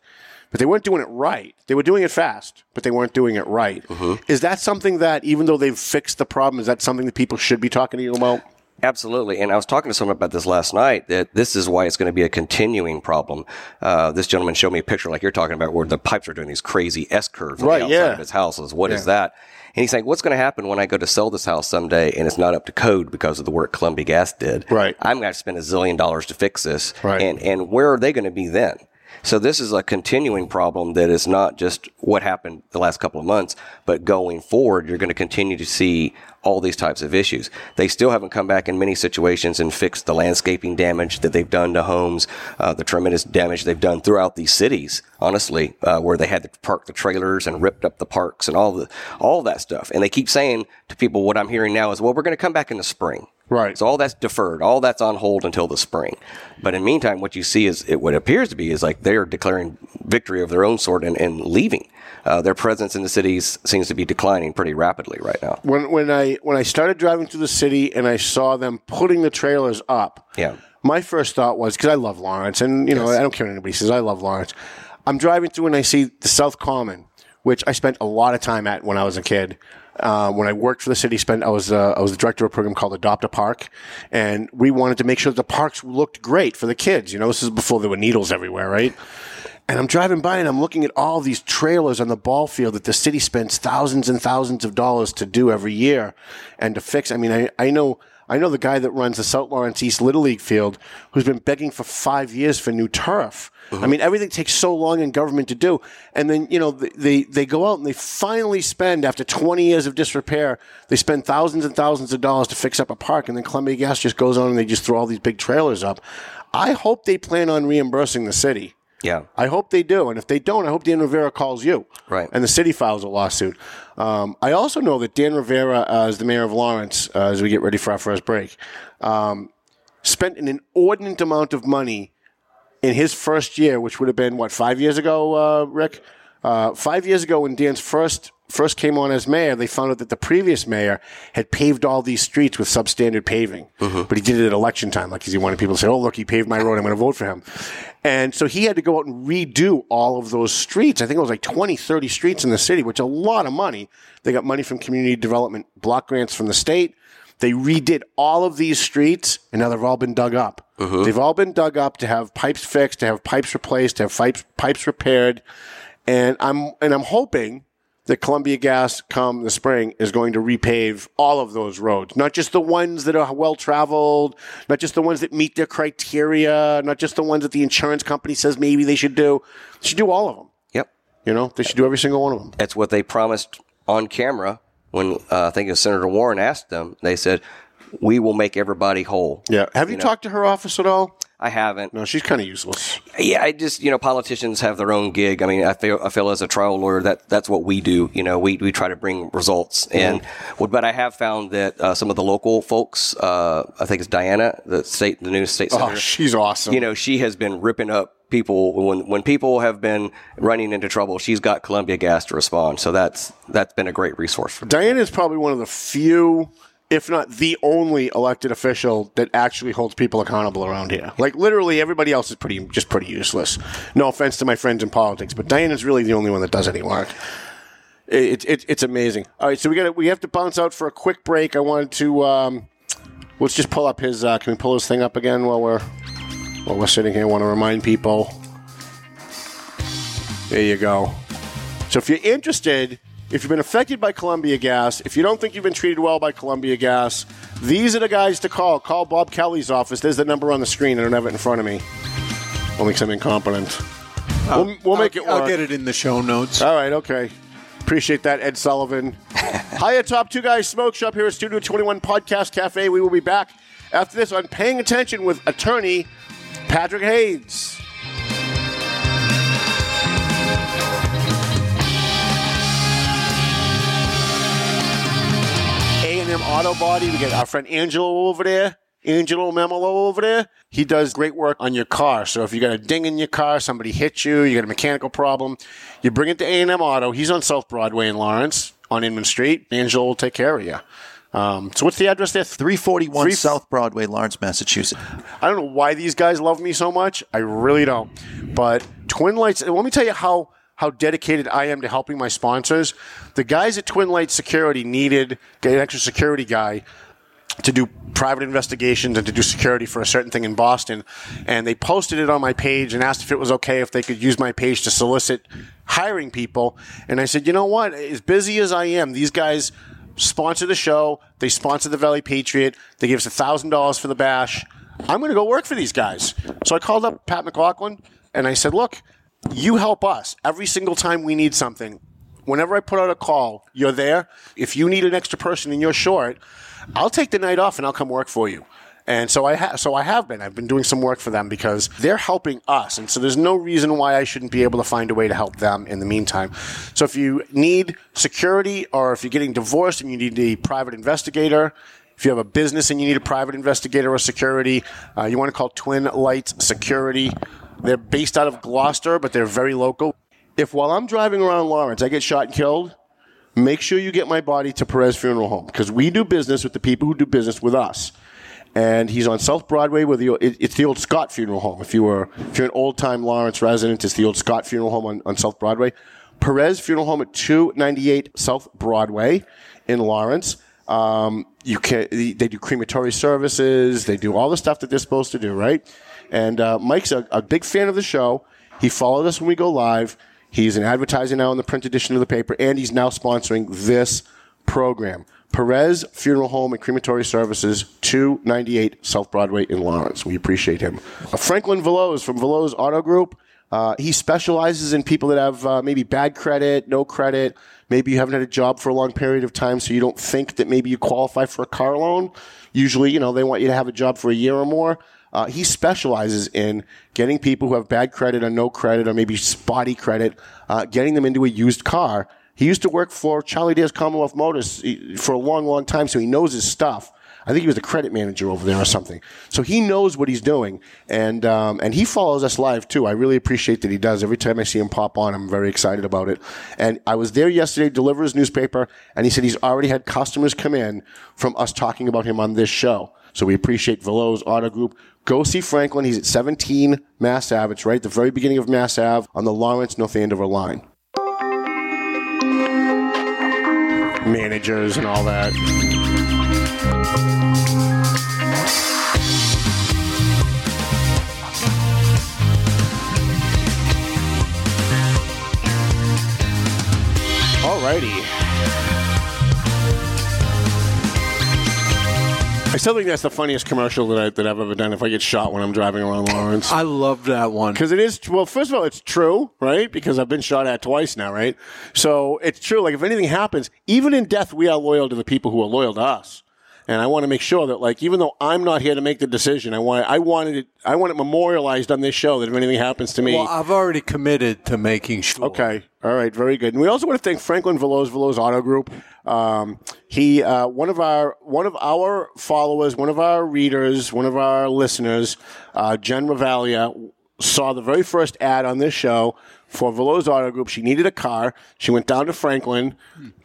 but they weren't doing it right. They were doing it fast, but they weren't doing it right. Mm-hmm. Is that something that, even though they've fixed the problem, is that something that people should be talking to you about? Absolutely. And I was talking to someone about this last night, that this is why it's going to be a continuing problem. Uh, this gentleman showed me a picture like you're talking about where the pipes are doing these crazy S-curves on right, the outside yeah. of his houses. What yeah. is that? And he's like, what's going to happen when I go to sell this house someday and it's not up to code because of the work Columbia Gas did? Right. I'm going to have to spend a zillion dollars to fix this. Right. And, and where are they going to be then? So this is a continuing problem that is not just what happened the last couple of months, but going forward, you're going to continue to see all these types of issues. They still haven't come back in many situations and fixed the landscaping damage that they've done to homes, uh, the tremendous damage they've done throughout these cities, honestly, uh, where they had to park the trailers and ripped up the parks and all the all that stuff. And they keep saying to people, what I'm hearing now is, well, we're going to come back in the spring. Right. So all that's deferred. All that's on hold until the spring. But in the meantime, what you see is it, what appears to be is like they're declaring victory of their own sort and, and leaving. Uh, their presence in the cities seems to be declining pretty rapidly right now. When when I when I started driving through the city and I saw them putting the trailers up, yeah. my first thought was, because I love Lawrence, and you know yes. I don't care what anybody says, I love Lawrence. I'm driving through and I see the South Common, which I spent a lot of time at when I was a kid. Uh, when I worked for the city, spent I was uh, I was the director of a program called Adopt a Park, and we wanted to make sure that the parks looked great for the kids. You know, this is before there were needles everywhere, right? And I'm driving by and I'm looking at all these trailers on the ball field that the city spends thousands and thousands of dollars to do every year and to fix. I mean, I, I know I know the guy that runs the South Lawrence East Little League field who's been begging for five years for new turf. Mm-hmm. I mean, everything takes so long in government to do. And then, you know, they, they go out and they finally spend, after twenty years of disrepair, they spend thousands and thousands of dollars to fix up a park. And then Columbia Gas just goes on and they just throw all these big trailers up. I hope they plan on reimbursing the city. Yeah. I hope they do. And if they don't, I hope Dan Rivera calls you. Right. And the city files a lawsuit. Um, I also know that Dan Rivera, uh, as the mayor of Lawrence, uh, as we get ready for our first break, um, spent an inordinate amount of money in his first year, which would have been, what, five years ago, uh, Rick? Uh, five years ago when Dan's first first came on as mayor, they found out that the previous mayor had paved all these streets with substandard paving. Mm-hmm. But he did it at election time, like because he wanted people to say, oh, look, he paved my road. I'm going to vote for him. And so he had to go out and redo all of those streets. I think it was like twenty, thirty streets in the city, which is a lot of money. They got money from community development block grants from the state. They redid all of these streets, and now they've all been dug up. Mm-hmm. They've all been dug up to have pipes fixed, to have pipes replaced, to have pipes, pipes repaired. And I'm and I'm hoping that Columbia Gas, come the spring, is going to repave all of those roads, not just the ones that are well-traveled, not just the ones that meet their criteria, not just the ones that the insurance company says maybe they should do. They should do all of them. Yep. You know, they should do every single one of them. That's what they promised on camera when uh, I think it was Senator Warren asked them. They said, we will make everybody whole. Yeah. Have you, you know? talked to her office at all? I haven't. No, she's kind of useless. Yeah, I just, you know, politicians have their own gig. I mean, I feel I feel as a trial lawyer that that's what we do. You know, we, we try to bring results. And mm-hmm. But I have found that uh, some of the local folks, uh, I think it's Diana, the state, the new state senator. Oh, she's awesome. You know, she has been ripping up people. When when people have been running into trouble, she's got Columbia Gas to respond. So that's that's been a great resource for me. Diana is probably one of the few, if not the only elected official that actually holds people accountable around here. Like, literally, everybody else is pretty just pretty useless. No offense to my friends in politics, but Diana's really the only one that does any work. It, it, it's amazing. All right, so we got we have to bounce out for a quick break. I wanted to um, let's just pull up his. Uh, can we pull his thing up again while we're while we're sitting here? I want to remind people. There you go. So if you're interested. If you've been affected by Columbia Gas, if you don't think you've been treated well by Columbia Gas, these are the guys to call. Call Bob Kelly's office. There's the number on the screen. I don't have it in front of me. Only because I'm incompetent. I'll, we'll we'll I'll, make it work. I'll get it in the show notes. All right, okay. Appreciate that, Ed Sullivan. Hiya, Top Two Guys Smoke Shop here at Studio twenty-one Podcast Cafe. We will be back after this on Paying Attention with attorney Patrick Haynes. Auto Body. We got our friend Angelo over there. Angelo Memolo over there. He does great work on your car. So if you got a ding in your car, somebody hit you, you got a mechanical problem, you bring it to A and M Auto. He's on South Broadway in Lawrence on Inman Street. Angelo will take care of you. Um, so what's the address there? three forty-one Three... South Broadway, Lawrence, Massachusetts. I don't know why these guys love me so much. I really don't. But Twin Lights, let me tell you how how dedicated I am to helping my sponsors. The guys at Twin Lights Security needed an extra security guy to do private investigations and to do security for a certain thing in Boston. And they posted it on my page and asked if it was okay if they could use my page to solicit hiring people. And I said, you know what? As busy as I am, these guys sponsor the show. They sponsor the Valley Patriot. They give us one thousand dollars for the bash. I'm going to go work for these guys. So I called up Pat McLaughlin and I said, look, you help us every single time we need something. Whenever I put out a call, you're there. If you need an extra person and you're short, I'll take the night off and I'll come work for you. And so I ha- so I have been. I've been doing some work for them because they're helping us. And so there's no reason why I shouldn't be able to find a way to help them in the meantime. So if you need security or if you're getting divorced and you need a private investigator, if you have a business and you need a private investigator or security, uh, you want to call Twin Lights Security. They're based out of Gloucester, but they're very local. If while I'm driving around Lawrence, I get shot and killed, make sure you get my body to Perez Funeral Home because we do business with the people who do business with us. And he's on South Broadway where the it's the old Scott Funeral Home. If you were if you're an old time Lawrence resident, it's the old Scott Funeral Home on, on South Broadway. Perez Funeral Home at two ninety-eight South Broadway in Lawrence. Um, you can they do crematory services. They do all the stuff that they're supposed to do, right? And uh, Mike's a, a big fan of the show. He followed us when we go live. He's an advertiser now in the print edition of the paper, and he's now sponsoring this program. Perez Funeral Home and Crematory Services, two ninety-eight South Broadway in Lawrence. We appreciate him. Uh, Franklin Veloz from Veloz Auto Group. Uh, he specializes in people that have uh, maybe bad credit, no credit. Maybe you haven't had a job for a long period of time, so you don't think that maybe you qualify for a car loan. Usually, you know, they want you to have a job for a year or more. Uh, he specializes in getting people who have bad credit or no credit or maybe spotty credit, uh, getting them into a used car. He used to work for Charlie Dare's Commonwealth Motors for a long, long time, so he knows his stuff. I think he was the credit manager over there or something. So he knows what he's doing, and um, and he follows us live, too. I really appreciate that he does. Every time I see him pop on, I'm very excited about it. And I was there yesterday to deliver his newspaper, and he said he's already had customers come in from us talking about him on this show. So we appreciate Veloz Auto Group. Go see Franklin. He's at seventeen Mass Ave. It's right at the very beginning of Mass Ave on the Lawrence, North Andover line. Managers and all that. Alrighty. I still think that's the funniest commercial that, I, that I've ever done. If I get shot when I'm driving around Lawrence, I love that one because it is. Well, first of all, it's true, right? Because I've been shot at twice now, right? So it's true. Like if anything happens, even in death, we are loyal to the people who are loyal to us. And I want to make sure that, like, even though I'm not here to make the decision, I want I wanted it. I want it memorialized on this show that if anything happens to me, well, I've already committed to making sure. Okay, all right, very good. And we also want to thank Franklin Veloz, Veloz Auto Group. Um, he uh, one of our one of our followers, one of our readers, one of our listeners, uh, Jen Ravalia, saw the very first ad on this show for Veloz Auto Group. She needed a car. She went down to Franklin,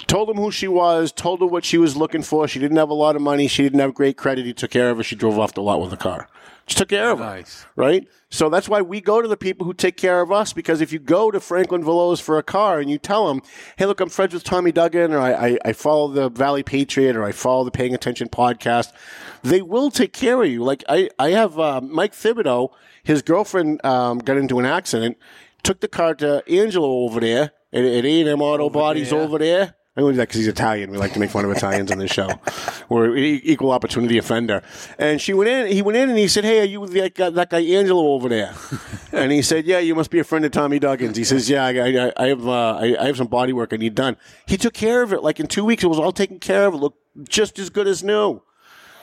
told him who she was, told her what she was looking for. She didn't have a lot of money. She didn't have great credit. He took care of her. She drove off the lot with a car. She took care of her. Nice. Right? So that's why we go to the people who take care of us, because if you go to Franklin Veloz for a car and you tell them, hey, look, I'm friends with Tommy Duggan, or I, I, I follow the Valley Patriot, or I follow the Paying Attention podcast, they will take care of you. Like I, I have uh, Mike Thibodeau, his girlfriend um, got into an accident, took the car to Angelo over there at, at A and M Auto over Bodies there. over there. I only do that because he's Italian. We like to make fun of Italians on this show. We're equal opportunity offender. And she went in. He went in and he said, "Hey, are you that guy, that guy Angelo over there?" And he said, "Yeah, you must be a friend of Tommy Duggan's." He says, "Yeah, I, I, I have uh, I, I have some body work I need done." He took care of it. Like in two weeks, it was all taken care of. It looked just as good as new.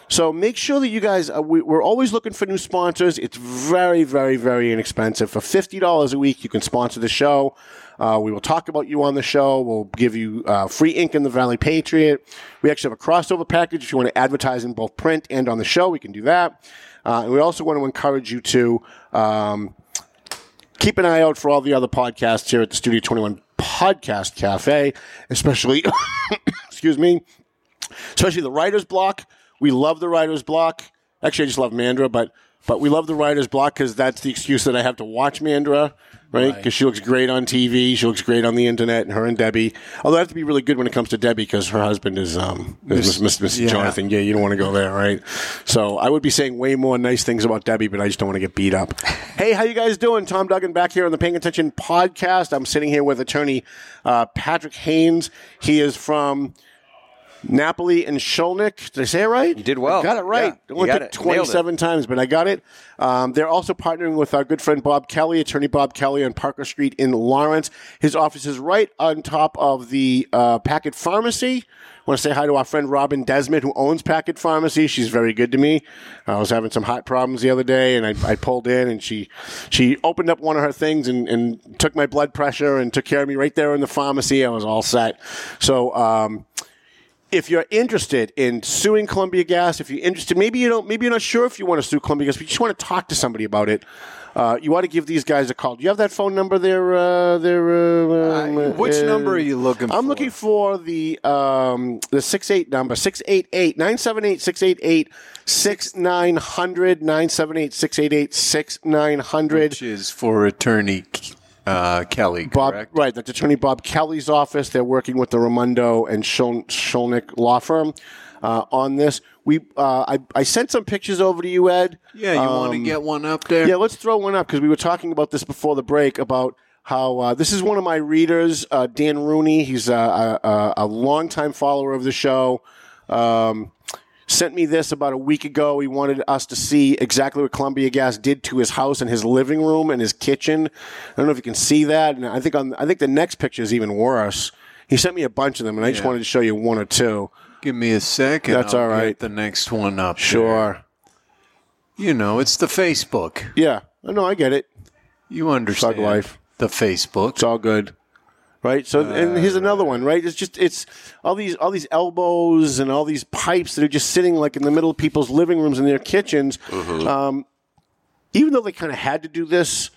So make sure that you guys, uh, we, we're always looking for new sponsors. It's very, very, very inexpensive. For fifty dollars a week, you can sponsor the show. Uh, we will talk about you on the show. We'll give you uh, free ink in the Valley Patriot. We actually have a crossover package. If you want to advertise in both print and on the show, we can do that. Uh, and we also want to encourage you to um, keep an eye out for all the other podcasts here at the Studio twenty-one Podcast Cafe, especially, excuse me, especially the Writer's Block. We love the Writer's Block. Actually, I just love Mandra, but but we love the Writer's Block because that's the excuse that I have to watch Mandra, right? Because right. She looks great on T V. She looks great on the internet, and her and Debbie. Although I have to be really good when it comes to Debbie because her husband is um is Mister Yeah. Jonathan. Yeah, you don't want to go there, right? So I would be saying way more nice things about Debbie, but I just don't want to get beat up. Hey, how you guys doing? Tom Duggan back here on the Paying Attention podcast. I'm sitting here with attorney uh, Patrick Haynes. He is from Napoli and Shkolnik. Did I say it right? You did well. I got it right. Yeah, only got it. twenty-seven times, but I got it. Um, they're also partnering with our good friend Bob Kelly, attorney Bob Kelly on Parker Street in Lawrence. His office is right on top of the uh, Packet Pharmacy. I want to say hi to our friend Robin Desmond, who owns Packet Pharmacy. She's very good to me. I was having some hot problems the other day, and I, I pulled in, and she she opened up one of her things and, and took my blood pressure and took care of me right there in the pharmacy. I was all set. So, um... if you're interested in suing Columbia Gas, if you're interested, maybe you don't, maybe you're not sure if you want to sue Columbia Gas, but you just want to talk to somebody about it. Uh, you ought to give these guys a call. Do you have that phone number there? Uh, there. Um, uh, which uh, number are you looking for? I'm looking for the um, the six eight number, six eight eight, nine seven eight, six eight eight, six nine zero zero, nine seven eight, six eight eight, six nine zero zero. Which is for attorney Uh, Kelly, Bob, correct? Right, that's attorney Bob Kelly's office. They're working with the Raimondo and Shkolnik law firm uh, on this. We, uh, I, I sent some pictures over to you, Ed. Yeah, you um, want to get one up there? Yeah, let's throw one up because we were talking about this before the break about how uh, this is one of my readers, uh, Dan Rooney. He's a, a, a longtime follower of the show. Um, sent me this about a week ago. He wanted us to see exactly what Columbia Gas did to his house and his living room and his kitchen. I don't know if you can see that. And I think on, I think the next picture is even worse. He sent me a bunch of them, and I yeah. just wanted to show you one or two. Give me a second. That's I'll all right. Get the next one up. Sure. There. You know, it's the Facebook. Yeah. No, I get it. You understand. Thug life. The Facebook. It's all good. Right? So, uh, and here's another one, right? It's just, it's all these all these elbows and all these pipes that are just sitting like in the middle of people's living rooms and their kitchens. Mm-hmm. Um, even though they kind of had to do this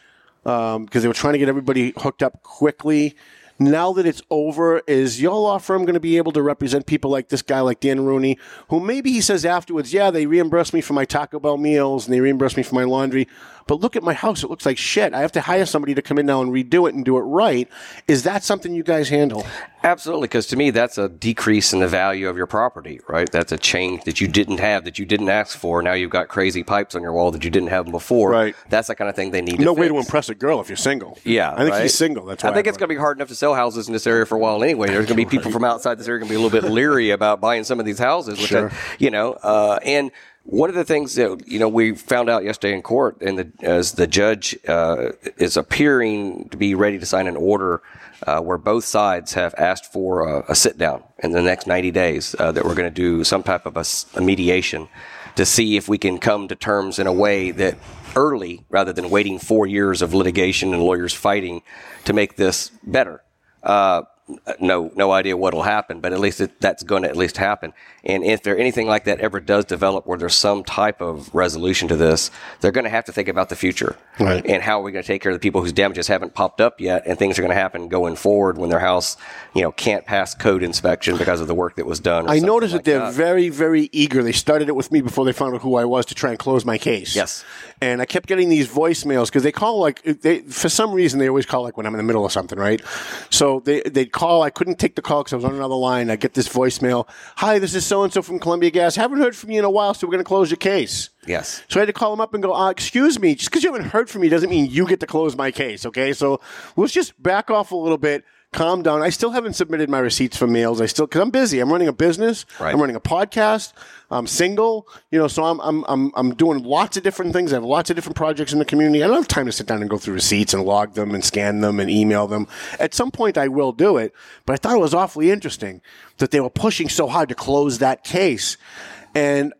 because um, they were trying to get everybody hooked up quickly, now that it's over, is your law firm going to be able to represent people like this guy, like Dan Rooney, who maybe he says afterwards, yeah, they reimbursed me for my Taco Bell meals and they reimbursed me for my laundry, but look at my house. It looks like shit. I have to hire somebody to come in now and redo it and do it right. Is that something you guys handle? Absolutely, because to me, that's a decrease in the value of your property, right? That's a change that you didn't have, that you didn't ask for. Now you've got crazy pipes on your wall that you didn't have them before. Right. That's the kind of thing they need to fix. No way to impress a girl if you're single. Yeah, I think right? he's single. That's why I think I it's going to be hard enough to say houses in this area for a while anyway. There's going to be people from outside this area going to be a little bit leery about buying some of these houses. Which sure. I, you know, uh, and one of the things that, you know, we found out yesterday in court, and the, as the judge uh, is appearing to be ready to sign an order uh, where both sides have asked for a, a sit-down in the next ninety days uh, that we're going to do some type of a, a mediation to see if we can come to terms in a way that early, rather than waiting four years of litigation and lawyers fighting to make this better. Uh, no, no idea what'll happen, but at least it, that's going to at least happen. And if there anything like that ever does develop, where there's some type of resolution to this, they're going to have to think about the future, right? And how are we going to take care of the people whose damages haven't popped up yet, and things are going to happen going forward when their house, you know, can't pass code inspection because of the work that was done. Or I noticed like that they're that. very, very eager. They started it with me before they found out who I was to try and close my case. Yes. And I kept getting these voicemails because they call like they for some reason they always call like when I'm in the middle of something, right? So they they'd call. I couldn't take the call because I was on another line. I get this voicemail. Hi, this is so and so from Columbia Gas. Haven't heard from you in a while, so we're going to close your case. Yes. So I had to call them up and go, uh, excuse me, just because you haven't heard from me doesn't mean you get to close my case. Okay, so let's just back off a little bit. Calm down. I still haven't submitted my receipts for meals. I still, because I'm busy. I'm running a business. Right. I'm running a podcast. I'm single. You know, so I'm I'm I'm I'm doing lots of different things. I have lots of different projects in the community. I don't have time to sit down and go through receipts and log them and scan them and email them. At some point, I will do it. But I thought it was awfully interesting that they were pushing so hard to close that case. And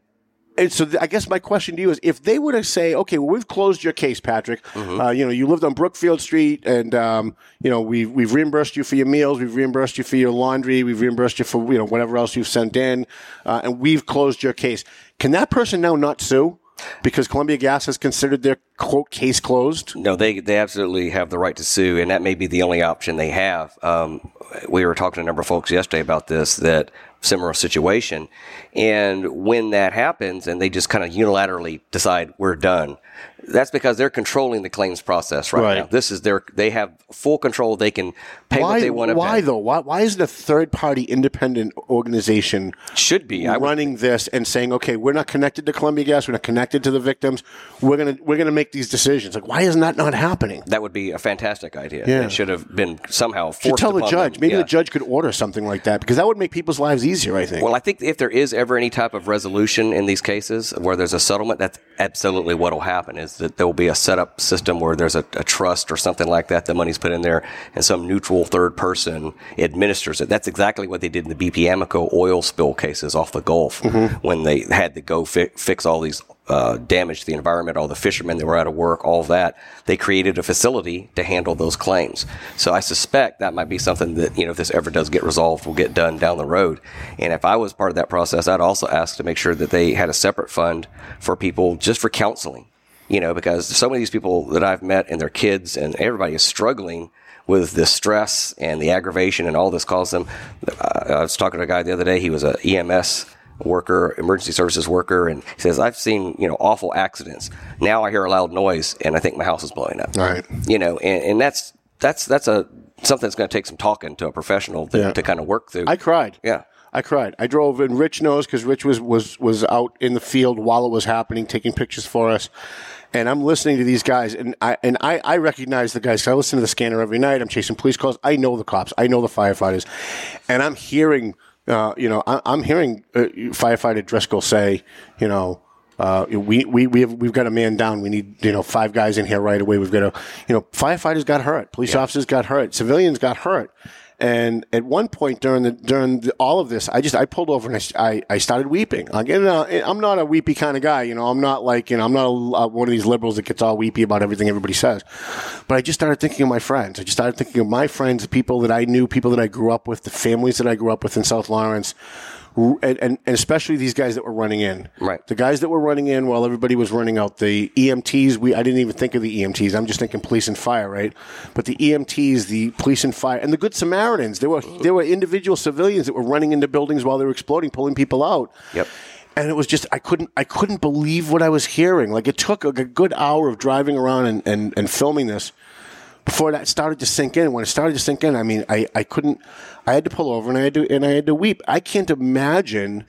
And so th- I guess my question to you is, if they were to say, okay, well, we've closed your case, Patrick. Mm-hmm. Uh, you know, you lived on Brookfield Street, and, um, you know, we've, we've reimbursed you for your meals. We've reimbursed you for your laundry. We've reimbursed you for, you know, whatever else you've sent in. Uh, and we've closed your case. Can that person now not sue? Because Columbia Gas has considered their, quote, case closed? No, they they absolutely have the right to sue, and that may be the only option they have. Um, we were talking to a number of folks yesterday about this, that similar situation. And when that happens and they just kind of unilaterally decide we're done, that's because they're controlling the claims process right, right. now. This is their they have full control. They can pay why, what they want to why pay. Why, though? Why, why is it a third-party independent organization should be I running would. this and saying, okay, we're not connected to Columbia Gas. We're not connected to the victims. We're going to we're gonna make these decisions. Like, why isn't that not happening? That would be a fantastic idea. Yeah. It should have been somehow forced should tell the judge. Them. Maybe yeah. the judge could order something like that, because that would make people's lives easier, I think. Well, I think if there is ever any type of resolution in these cases where there's a settlement, that's absolutely what will happen is that there will be a setup system where there's a, a trust or something like that. The money's put in there and some neutral third person administers it. That's exactly what they did in the B P Amoco oil spill cases off the Gulf mm-hmm. when they had to go fi- fix all these Uh, damage to the environment, all the fishermen that were out of work, all that. They created a facility to handle those claims. So I suspect that might be something that, you know, if this ever does get resolved, will get done down the road. And if I was part of that process, I'd also ask to make sure that they had a separate fund for people just for counseling, you know, because so many of these people that I've met and their kids and everybody is struggling with the stress and the aggravation and all this caused them. I was talking to a guy the other day. He was an E M S worker, emergency services worker, and he says, I've seen, you know, awful accidents. Now I hear a loud noise and I think my house is blowing up. All right. You know, and, and that's that's that's a something that's going to take some talking to a professional to, yeah. to kind of work through. I cried. Yeah. I cried. I drove in. Rich knows because Rich was, was, was out in the field while it was happening, taking pictures for us. And I'm listening to these guys, and I and I, I recognize the guys. Cause I listen to the scanner every night. I'm chasing police calls. I know the cops. I know the firefighters. And I'm hearing Uh, you know, I, I'm hearing uh, firefighter Driscoll say, you know, uh, we we we have we've got a man down. We need you know five guys in here right away. We've got to, you know, firefighters got hurt, police yeah. officers got hurt, civilians got hurt, And at one point during the during the, all of this, I just I pulled over and I, I, I started weeping. Like, you know, I'm not a weepy kind of guy, you know. I'm not like you know I'm not a, one of these liberals that gets all weepy about everything everybody says. But I just started thinking of my friends. I just started thinking of my friends, the people that I knew, people that I grew up with, the families that I grew up with in South Lawrence. And, and, and especially these guys that were running in, right? The guys that were running in while everybody was running out. The E M Ts, we I didn't even think of the E M Ts. I'm just thinking police and fire, right? But the E M Ts, the police and fire, and the Good Samaritans. There were there were individual civilians that were running into buildings while they were exploding, pulling people out. Yep. And it was just I couldn't I couldn't believe what I was hearing. Like it took a, a good hour of driving around and, and, and filming this. Before that started to sink in, when it started to sink in, I mean, I, I couldn't, I had to pull over and I had to and I had to weep. I can't imagine,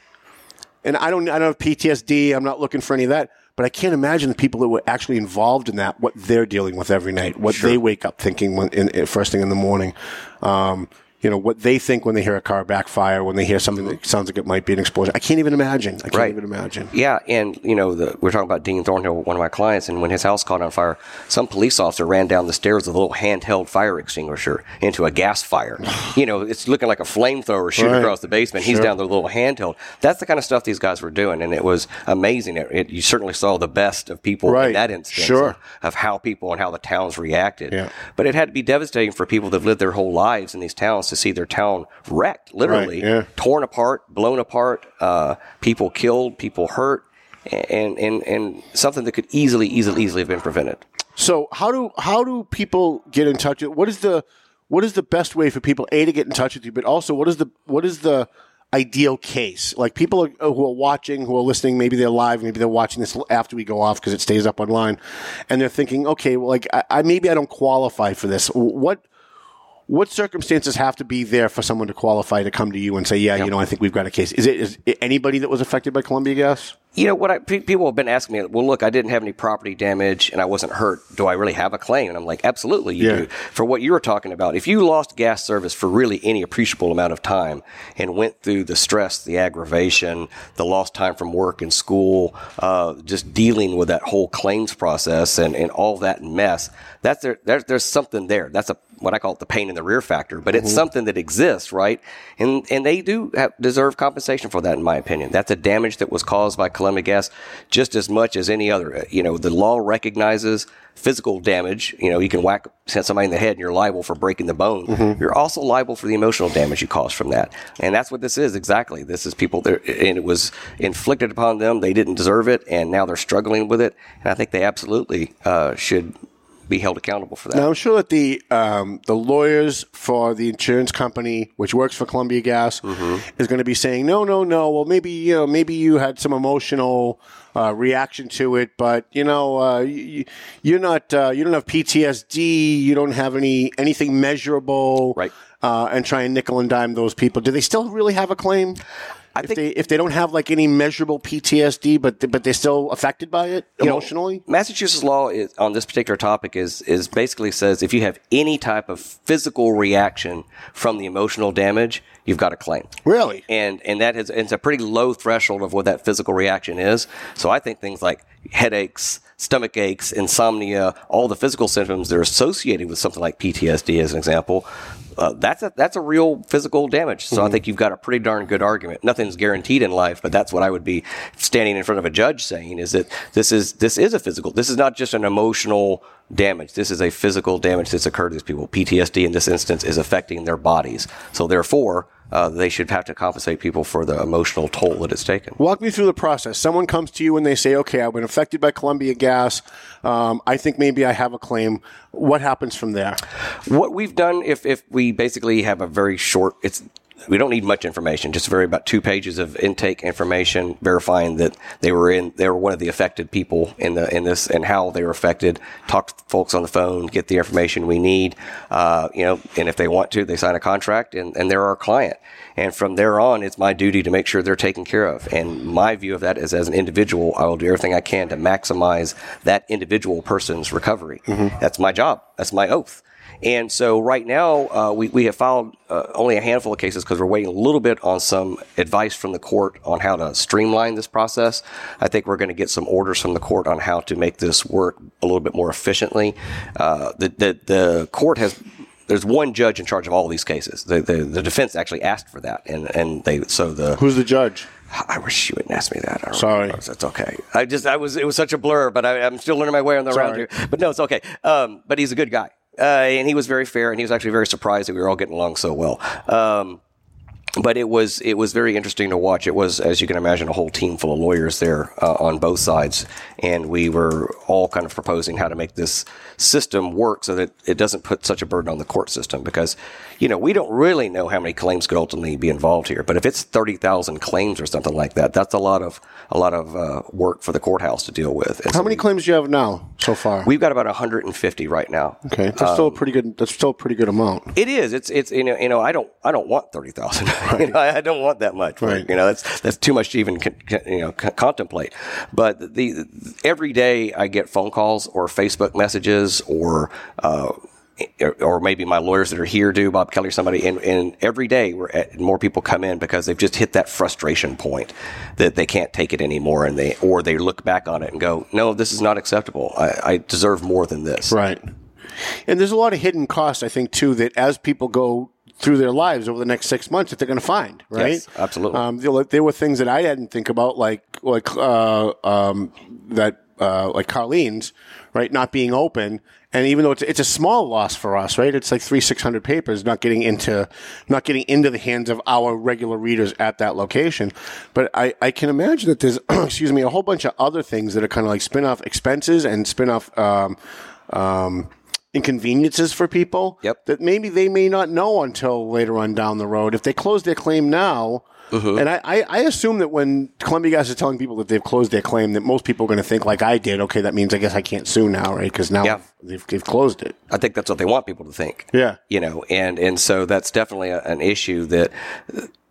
and I don't, I don't have P T S D. I'm not looking for any of that, but I can't imagine the people that were actually involved in that, what they're dealing with every night, what sure. they wake up thinking when, in, in, first thing in the morning, um, you know, what they think when they hear a car backfire, when they hear something that sounds like it might be an explosion. I can't even imagine. I can't right. even imagine. Yeah, and you know, the, we're talking about Dean Thornhill, one of my clients, and when his house caught on fire, some police officer ran down the stairs with a little handheld fire extinguisher into a gas fire. You know, it's looking like a flamethrower shooting right. across the basement. He's sure. down there with a little handheld. That's the kind of stuff these guys were doing, and it was amazing. It, it, you certainly saw the best of people right. in that instance sure. of, of how people and how the towns reacted. Yeah. But it had to be devastating for people that lived their whole lives in these towns to see their town wrecked, literally, right, yeah. torn apart, blown apart, uh, people killed, people hurt, and, and and something that could easily, easily, easily have been prevented. So how do how do people get in touch? What is the what is the best way for people, A, to get in touch with you, but also what is the what is the ideal case? Like people who are watching, who are listening, maybe they're live, maybe they're watching this after we go off because it stays up online, and they're thinking, okay, well, like I, I maybe I don't qualify for this. What What circumstances have to be there for someone to qualify to come to you and say, yeah, yep. you know, I think we've got a case? Is it, is it anybody that was affected by Columbia Gas? You know, what I, people have been asking me, well, look, I didn't have any property damage and I wasn't hurt. Do I really have a claim? And I'm like, absolutely, you yeah. do. For what you were talking about, if you lost gas service for really any appreciable amount of time and went through the stress, the aggravation, the lost time from work and school, uh, just dealing with that whole claims process and, and all that mess, that's there, there, there's something there. That's a what I call it the pain in the rear factor, but it's mm-hmm. something that exists, right? And and they do have, deserve compensation for that, in my opinion. That's a damage that was caused by Columbia Gas just as much as any other. You know, the law recognizes physical damage. You know, you can whack somebody in the head and you're liable for breaking the bone. Mm-hmm. You're also liable for the emotional damage you cause from that. And that's what this is exactly. This is people that, and it was inflicted upon them. They didn't deserve it, and now they're struggling with it. And I think they absolutely uh, should be held accountable for that. Now, I'm sure that the um, the lawyers for the insurance company, which works for Columbia Gas, mm-hmm. is going to be saying, no, no, no, well, maybe you know, maybe you had some emotional uh, reaction to it, but, you know, uh, you, you're not, uh, you don't have P T S D, you don't have any anything measurable, right? Uh, and try and nickel and dime those people. Do they still really have a claim? I if think they, if they don't have like any measurable P T S D, but they, but they're still affected by it emotionally. You know, Massachusetts law is, on this particular topic is is basically says if you have any type of physical reaction from the emotional damage, you've got a claim. Really, and and that is it's a pretty low threshold of what that physical reaction is. So I think things like headaches, stomach aches, insomnia, all the physical symptoms that are associated with something like P T S D, as an example. Uh, that's a that's a real physical damage. So mm-hmm. I think you've got a pretty darn good argument. Nothing's guaranteed in life, but that's what I would be standing in front of a judge saying is that this is this is a physical. This is not just an emotional damage. This is a physical damage that's occurred to these people. P T S D in this instance is affecting their bodies. So therefore, uh, they should have to compensate people for the emotional toll that it's taken. Walk me through the process. Someone comes to you and they say, okay, I've been affected by Columbia Gas. Um, I think maybe I have a claim. What happens from there? What we've done, if if we basically have a very short, it's we don't need much information, just very about two pages of intake information verifying that they were in they were one of the affected people in the in this and how they were affected. Talk to folks on the phone, get the information we need, uh, you know, and if they want to, they sign a contract and, and they're our client. And from there on, it's my duty to make sure they're taken care of. And my view of that is as an individual, I will do everything I can to maximize that individual person's recovery. Mm-hmm. That's my job. That's my oath. And so right now, uh, we, we have filed uh, only a handful of cases because we're waiting a little bit on some advice from the court on how to streamline this process. I think we're going to get some orders from the court on how to make this work a little bit more efficiently. Uh, the, the, the court has there's one judge in charge of all of these cases. The, the, the defense actually asked for that, and, and they so the who's the judge? I wish you wouldn't ask me that. I don't Sorry, know. That's okay. I just I was it was such a blur, but I, I'm still learning my way on the Sorry. Around here. But no, it's okay. Um, but he's a good guy, uh, and he was very fair, and he was actually very surprised that we were all getting along so well. Um, But it was it was very interesting to watch. It was, as you can imagine, a whole team full of lawyers there uh, on both sides, and we were all kind of proposing how to make this system work so that it doesn't put such a burden on the court system. Because, you know, we don't really know how many claims could ultimately be involved here. But if it's thirty thousand claims or something like that, that's a lot of a lot of uh, work for the courthouse to deal with. And how so many we, claims do you have now so far? We've got about a hundred and fifty right now. Okay, that's um, still a pretty good. That's still a pretty good amount. It is. It's it's you know you know I don't I don't want thirty thousand. You know, I don't want that much. Right. You know, that's that's too much to even con, you know c- contemplate. But the, the every day I get phone calls or Facebook messages or uh, or maybe my lawyers that are here do, Bob Kelly or somebody. And, and every day we're at, more people come in because they've just hit that frustration point that they can't take it anymore, and they or they look back on it and go, "No, this is not acceptable. I, I deserve more than this." Right. And there's a lot of hidden costs, I think, too, that as people go through their lives over the next six months that they're going to find, right? Yes, absolutely. Um, there were things that I didn't think about, like like uh, um, that, uh, like Carlene's, right, not being open. And even though it's it's a small loss for us, right? It's like three six hundred papers not getting into not getting into the hands of our regular readers at that location. But I, I can imagine that there's excuse me a whole bunch of other things that are kind of like spin off expenses and spin off. Um, um, inconveniences for people yep. that maybe they may not know until later on down the road. If they close their claim now, mm-hmm. and I, I, I assume that when Columbia Gas is telling people that they've closed their claim, that most people are going to think like I did, okay, that means I guess I can't sue now, right? Because now yeah. they've, they've closed it. I think that's what they want people to think. Yeah. You know, and, and so that's definitely a, an issue that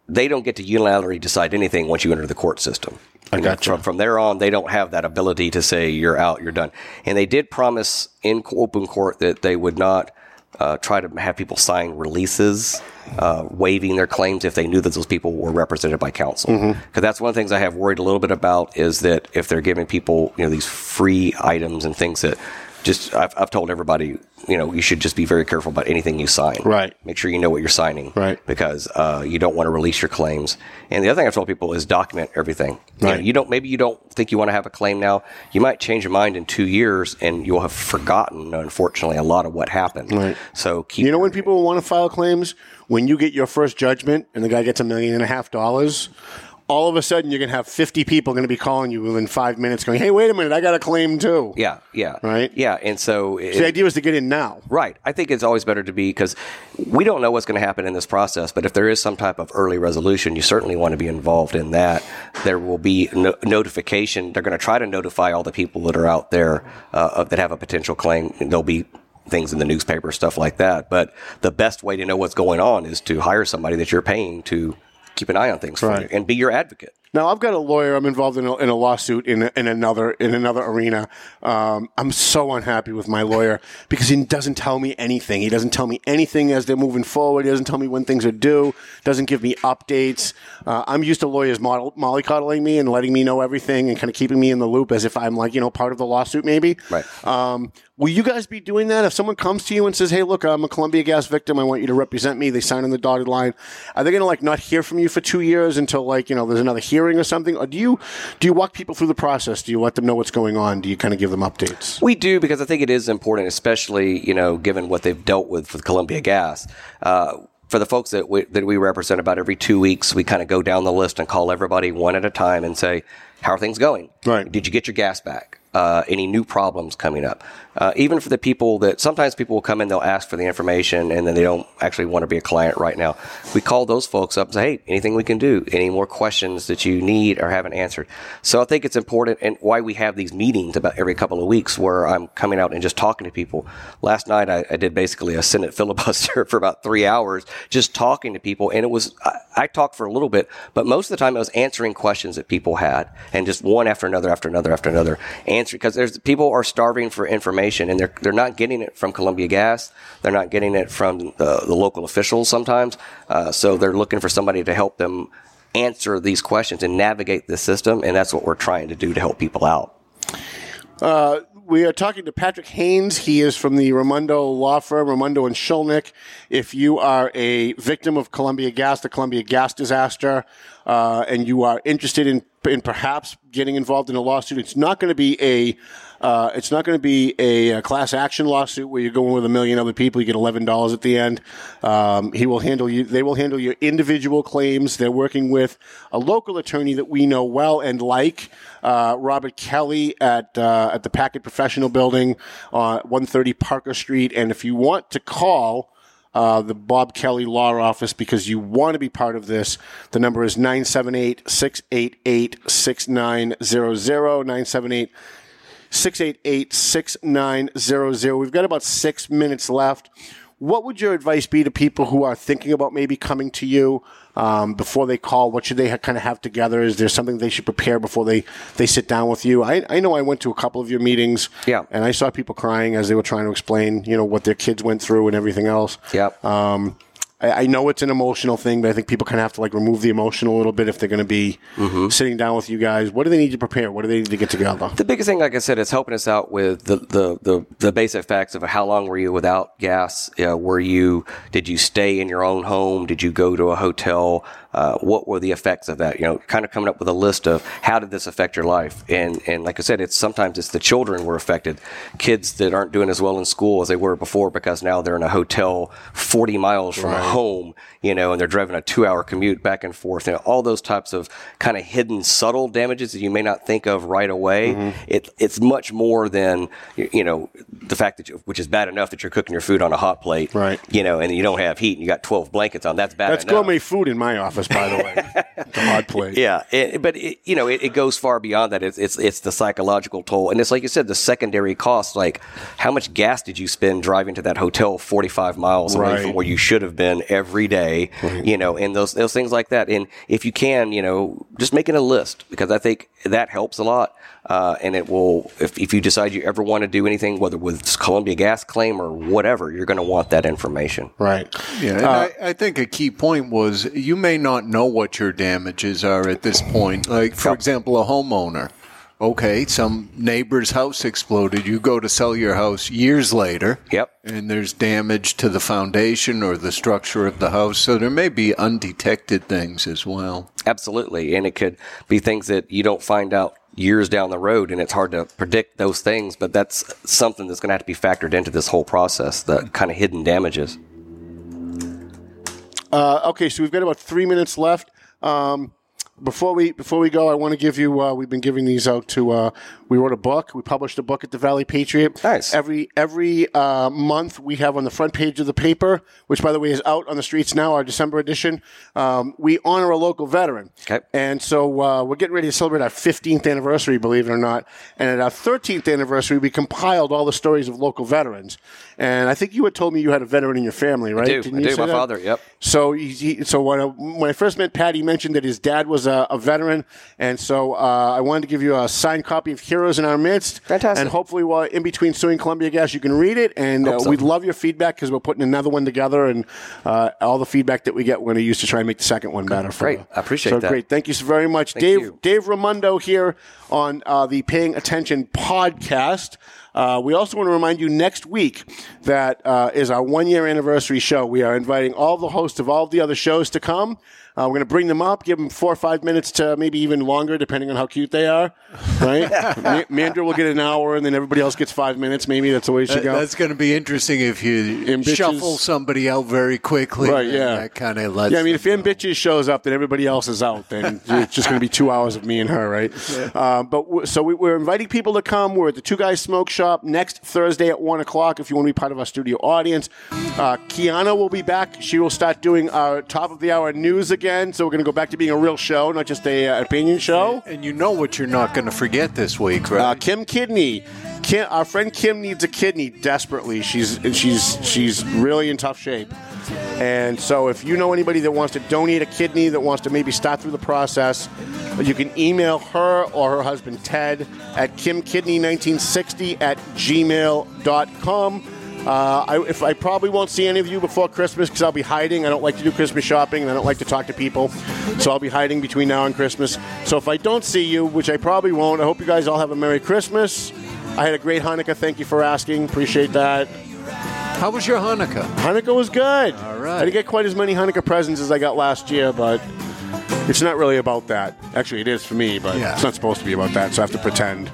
they don't get to unilaterally decide anything once you enter the court system. I gotcha. From, from there on, they don't have that ability to say, you're out, you're done. And they did promise in open court that they would not uh, try to have people sign releases uh, waiving their claims if they knew that those people were represented by counsel. Because mm-hmm. that's one of the things I have worried a little bit about is that if they're giving people, you know, these free items and things that just I've, I've told everybody, you know, you should just be very careful about anything you sign. Right. Make sure you know what you're signing. Right. Because uh, you don't want to release your claims. And the other thing I've told people is document everything. Right. You know, you don't, maybe you don't think you want to have a claim now. You might change your mind in two years and you'll have forgotten, unfortunately, a lot of what happened. Right. So keep. You know when people want to file claims? When you get your first judgment and the guy gets a million and a half dollars. All of a sudden, you're going to have fifty people going to be calling you within five minutes going, hey, wait a minute, I got a claim too. Yeah, yeah. Right? Yeah, and so... It, so the idea was to get in now. Right. I think it's always better to be, because we don't know what's going to happen in this process, but if there is some type of early resolution, you certainly want to be involved in that. There will be no- notification. They're going to try to notify all the people that are out there uh, that have a potential claim. They'll be... things in the newspaper, stuff like that. But the best way to know what's going on is to hire somebody that you're paying to... keep an eye on things right. for you and be your advocate. Now, I've got a lawyer. I'm involved in a, in a lawsuit in, a, in another in another arena. Um, I'm so unhappy with my lawyer because he doesn't tell me anything. He doesn't tell me anything as they're moving forward. He doesn't tell me when things are due. Doesn't give me updates. Uh, I'm used to lawyers model, mollycoddling me and letting me know everything and kind of keeping me in the loop as if I'm like, you know, part of the lawsuit maybe. Right. Um, will you guys be doing that? If someone comes to you and says, hey, look, I'm a Columbia Gas victim. I want you to represent me. They sign on the dotted line. Are they going to like not hear from you for two years until like, you know, there's another hearing? Or something, or do you do you walk people through the process? Do you let them know what's going on? Do you kind of give them updates? We do, because I think it is important, especially you know, given what they've dealt with with Columbia Gas. Uh, for the folks that we, that we represent, about every two weeks, we kind of go down the list and call everybody one at a time and say, "How are things going? Right? Did you get your gas back? Uh, any new problems coming up?" Uh, even for the people that sometimes people will come in, they'll ask for the information and then they don't actually want to be a client right now. We call those folks up and say, hey, anything we can do, any more questions that you need or haven't answered. So I think it's important and why we have these meetings about every couple of weeks where I'm coming out and just talking to people. Last night I, I did basically a Senate filibuster for about three hours, just talking to people. And it was, I, I talked for a little bit, but most of the time I was answering questions that people had and just one after another, after another, after another answer because there's people are starving for information. And they're they're not getting it from Columbia Gas. They're not getting it from the, the local officials sometimes. Uh, so they're looking for somebody to help them answer these questions and navigate the system. And that's what we're trying to do to help people out. Uh, we are talking to Patrick Haynes. He is from the Raimondo law firm, Raimondo and Shkolnik. If you are a victim of Columbia Gas, the Columbia Gas disaster, uh, and you are interested in in perhaps getting involved in a lawsuit, it's not going to be a uh, it's not going to be a, a class action lawsuit where you're going with a million other people. You get eleven dollars at the end. Um, he will handle you. They will handle your individual claims. They're working with a local attorney that we know well and like, uh, Robert Kelly at uh, at the Packet Professional Building on uh, one thirty Parker Street. And if you want to call Uh, the Bob Kelly Law Office because you want to be part of this, the number is nine seven eight, six eight eight, six nine zero zero, nine seven eight, six eight eight, six nine zero zero. We've got about six minutes left. What would your advice be to people who are thinking about maybe coming to you um, before they call? What should they ha- kind of have together? Is there something they should prepare before they, they sit down with you? I, I know I went to a couple of your meetings, yeah, and I saw people crying as they were trying to explain, you know, what their kids went through and everything else. Yep. Um, I, I know it's an emotional thing, but I think people kind of have to like remove the emotion a little bit if they're going to be mm-hmm. sitting down with you guys. What do they need to prepare? What do they need to get together? The biggest thing, like I said, is helping us out with the the, the, the basic facts of how long were you without gas? You know, were you did you stay in your own home? Did you go to a hotel? Uh, what were the effects of that? You know, kind of coming up with a list of how did this affect your life? And and like I said, it's sometimes it's the children were affected, kids that aren't doing as well in school as they were before because now they're in a hotel forty miles from right. home, you know, and they're driving a two-hour commute back and forth. You know, all those types of kind of hidden, subtle damages that you may not think of right away. Mm-hmm. It it's much more than you know the fact that you, which is bad enough that you're cooking your food on a hot plate, right? You know, and you don't have heat and you got twelve blankets on. That's bad. That's enough. Gourmet food in my office. By the way, the odd plate. Yeah, it, but it, you know, it, it goes far beyond that. It's it's it's the psychological toll, and it's like you said, the secondary cost. Like, how much gas did you spend driving to that hotel forty-five miles away right. from where you should have been every day? Right. You know, and those those things like that. And if you can, you know, just making a list because I think that helps a lot. Uh, and it will, if, if you decide you ever want to do anything, whether with Columbia Gas claim or whatever, you're going to want that information. Right. Yeah. And uh, I, I think a key point was you may not know what your damages are at this point. Like, for example, a homeowner. Okay, some neighbor's house exploded. You go to sell your house years later. Yep. And there's damage to the foundation or the structure of the house. So there may be undetected things as well. Absolutely. And it could be things that you don't find out years down the road, and it's hard to predict those things, but that's something that's going to have to be factored into this whole process, the kind of hidden damages. Uh, okay, so we've got about three minutes left. Um, before we before we go, I want to give you, uh, we've been giving these out to, uh, we wrote a book. We published a book at the Valley Patriot. Nice. Every, every uh, month we have on the front page of the paper, which, by the way, is out on the streets now, our December edition, um, we honor a local veteran. Okay. And so uh, we're getting ready to celebrate our fifteenth anniversary, believe it or not. And at our thirteenth anniversary, we compiled all the stories of local veterans. And I think you had told me you had a veteran in your family, right? I do. Didn't I you do. My that? Father, yep. So, he, so when, I, when I first met Pat, he mentioned that his dad was A, a veteran, and so uh, I wanted to give you a signed copy of Heroes in Our Midst. Fantastic. And hopefully while in between suing Columbia Gas you can read it, and uh, so. we'd love your feedback because we're putting another one together, and uh, all the feedback that we get we're going to use to try and make the second one better. Great. For, I appreciate so that. So great. Thank you so very much. Thank Dave you. Dave Raimondo here on uh, the Paying Attention podcast. Uh, we also want to remind you next week that uh, is our one-year anniversary show. We are inviting all the hosts of all the other shows to come. Uh, we're going to bring them up, give them four or five minutes to maybe even longer, depending on how cute they are, right? M- Mandra will get an hour, and then everybody else gets five minutes. Maybe that's the way it should go. That, that's going to be interesting if you ambitious. Shuffle somebody out very quickly. Right, yeah. That kind of lets Yeah, I mean, if Ambitious shows up, then everybody else is out. Then it's just going to be two hours of me and her, right? Yeah. Uh, but w- So we, we're inviting people to come. We're at the Two Guys Smoke Shop next Thursday at one o'clock if you want to be part of our studio audience. Uh, Kiana will be back. She will start doing our top of the hour news again. So we're going to go back to being a real show, not just an uh, opinion show. And, and you know what you're not going to forget this week, right? Uh, Kim Kidney. Kim, our friend Kim needs a kidney desperately. She's she's she's really in tough shape. And so if you know anybody that wants to donate a kidney, that wants to maybe start through the process, you can email her or her husband Ted at kim kidney nineteen sixty at gmail dot com. Uh, I, if I probably won't see any of you before Christmas because I'll be hiding. I don't like to do Christmas shopping, and I don't like to talk to people. So I'll be hiding between now and Christmas. So if I don't see you, which I probably won't, I hope you guys all have a Merry Christmas. I had a great Hanukkah. Thank you for asking. Appreciate that. How was your Hanukkah? Hanukkah was good. All right. I didn't get quite as many Hanukkah presents as I got last year, but it's not really about that. Actually, it is for me, but yeah. It's not supposed to be about that, so I have to pretend.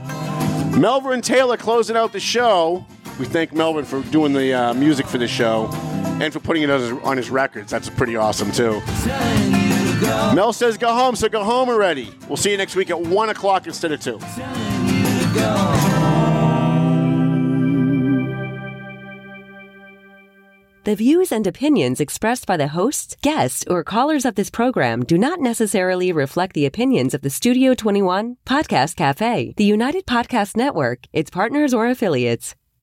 Melvin Taylor closing out the show. We thank Melvin for doing the uh, music for this show and for putting it on his, on his records. That's pretty awesome, too. Mel says go home, so go home already. We'll see you next week at one o'clock instead of two. The views and opinions expressed by the hosts, guests, or callers of this program do not necessarily reflect the opinions of the Studio twenty-one Podcast Cafe, the United Podcast Network, its partners, or affiliates.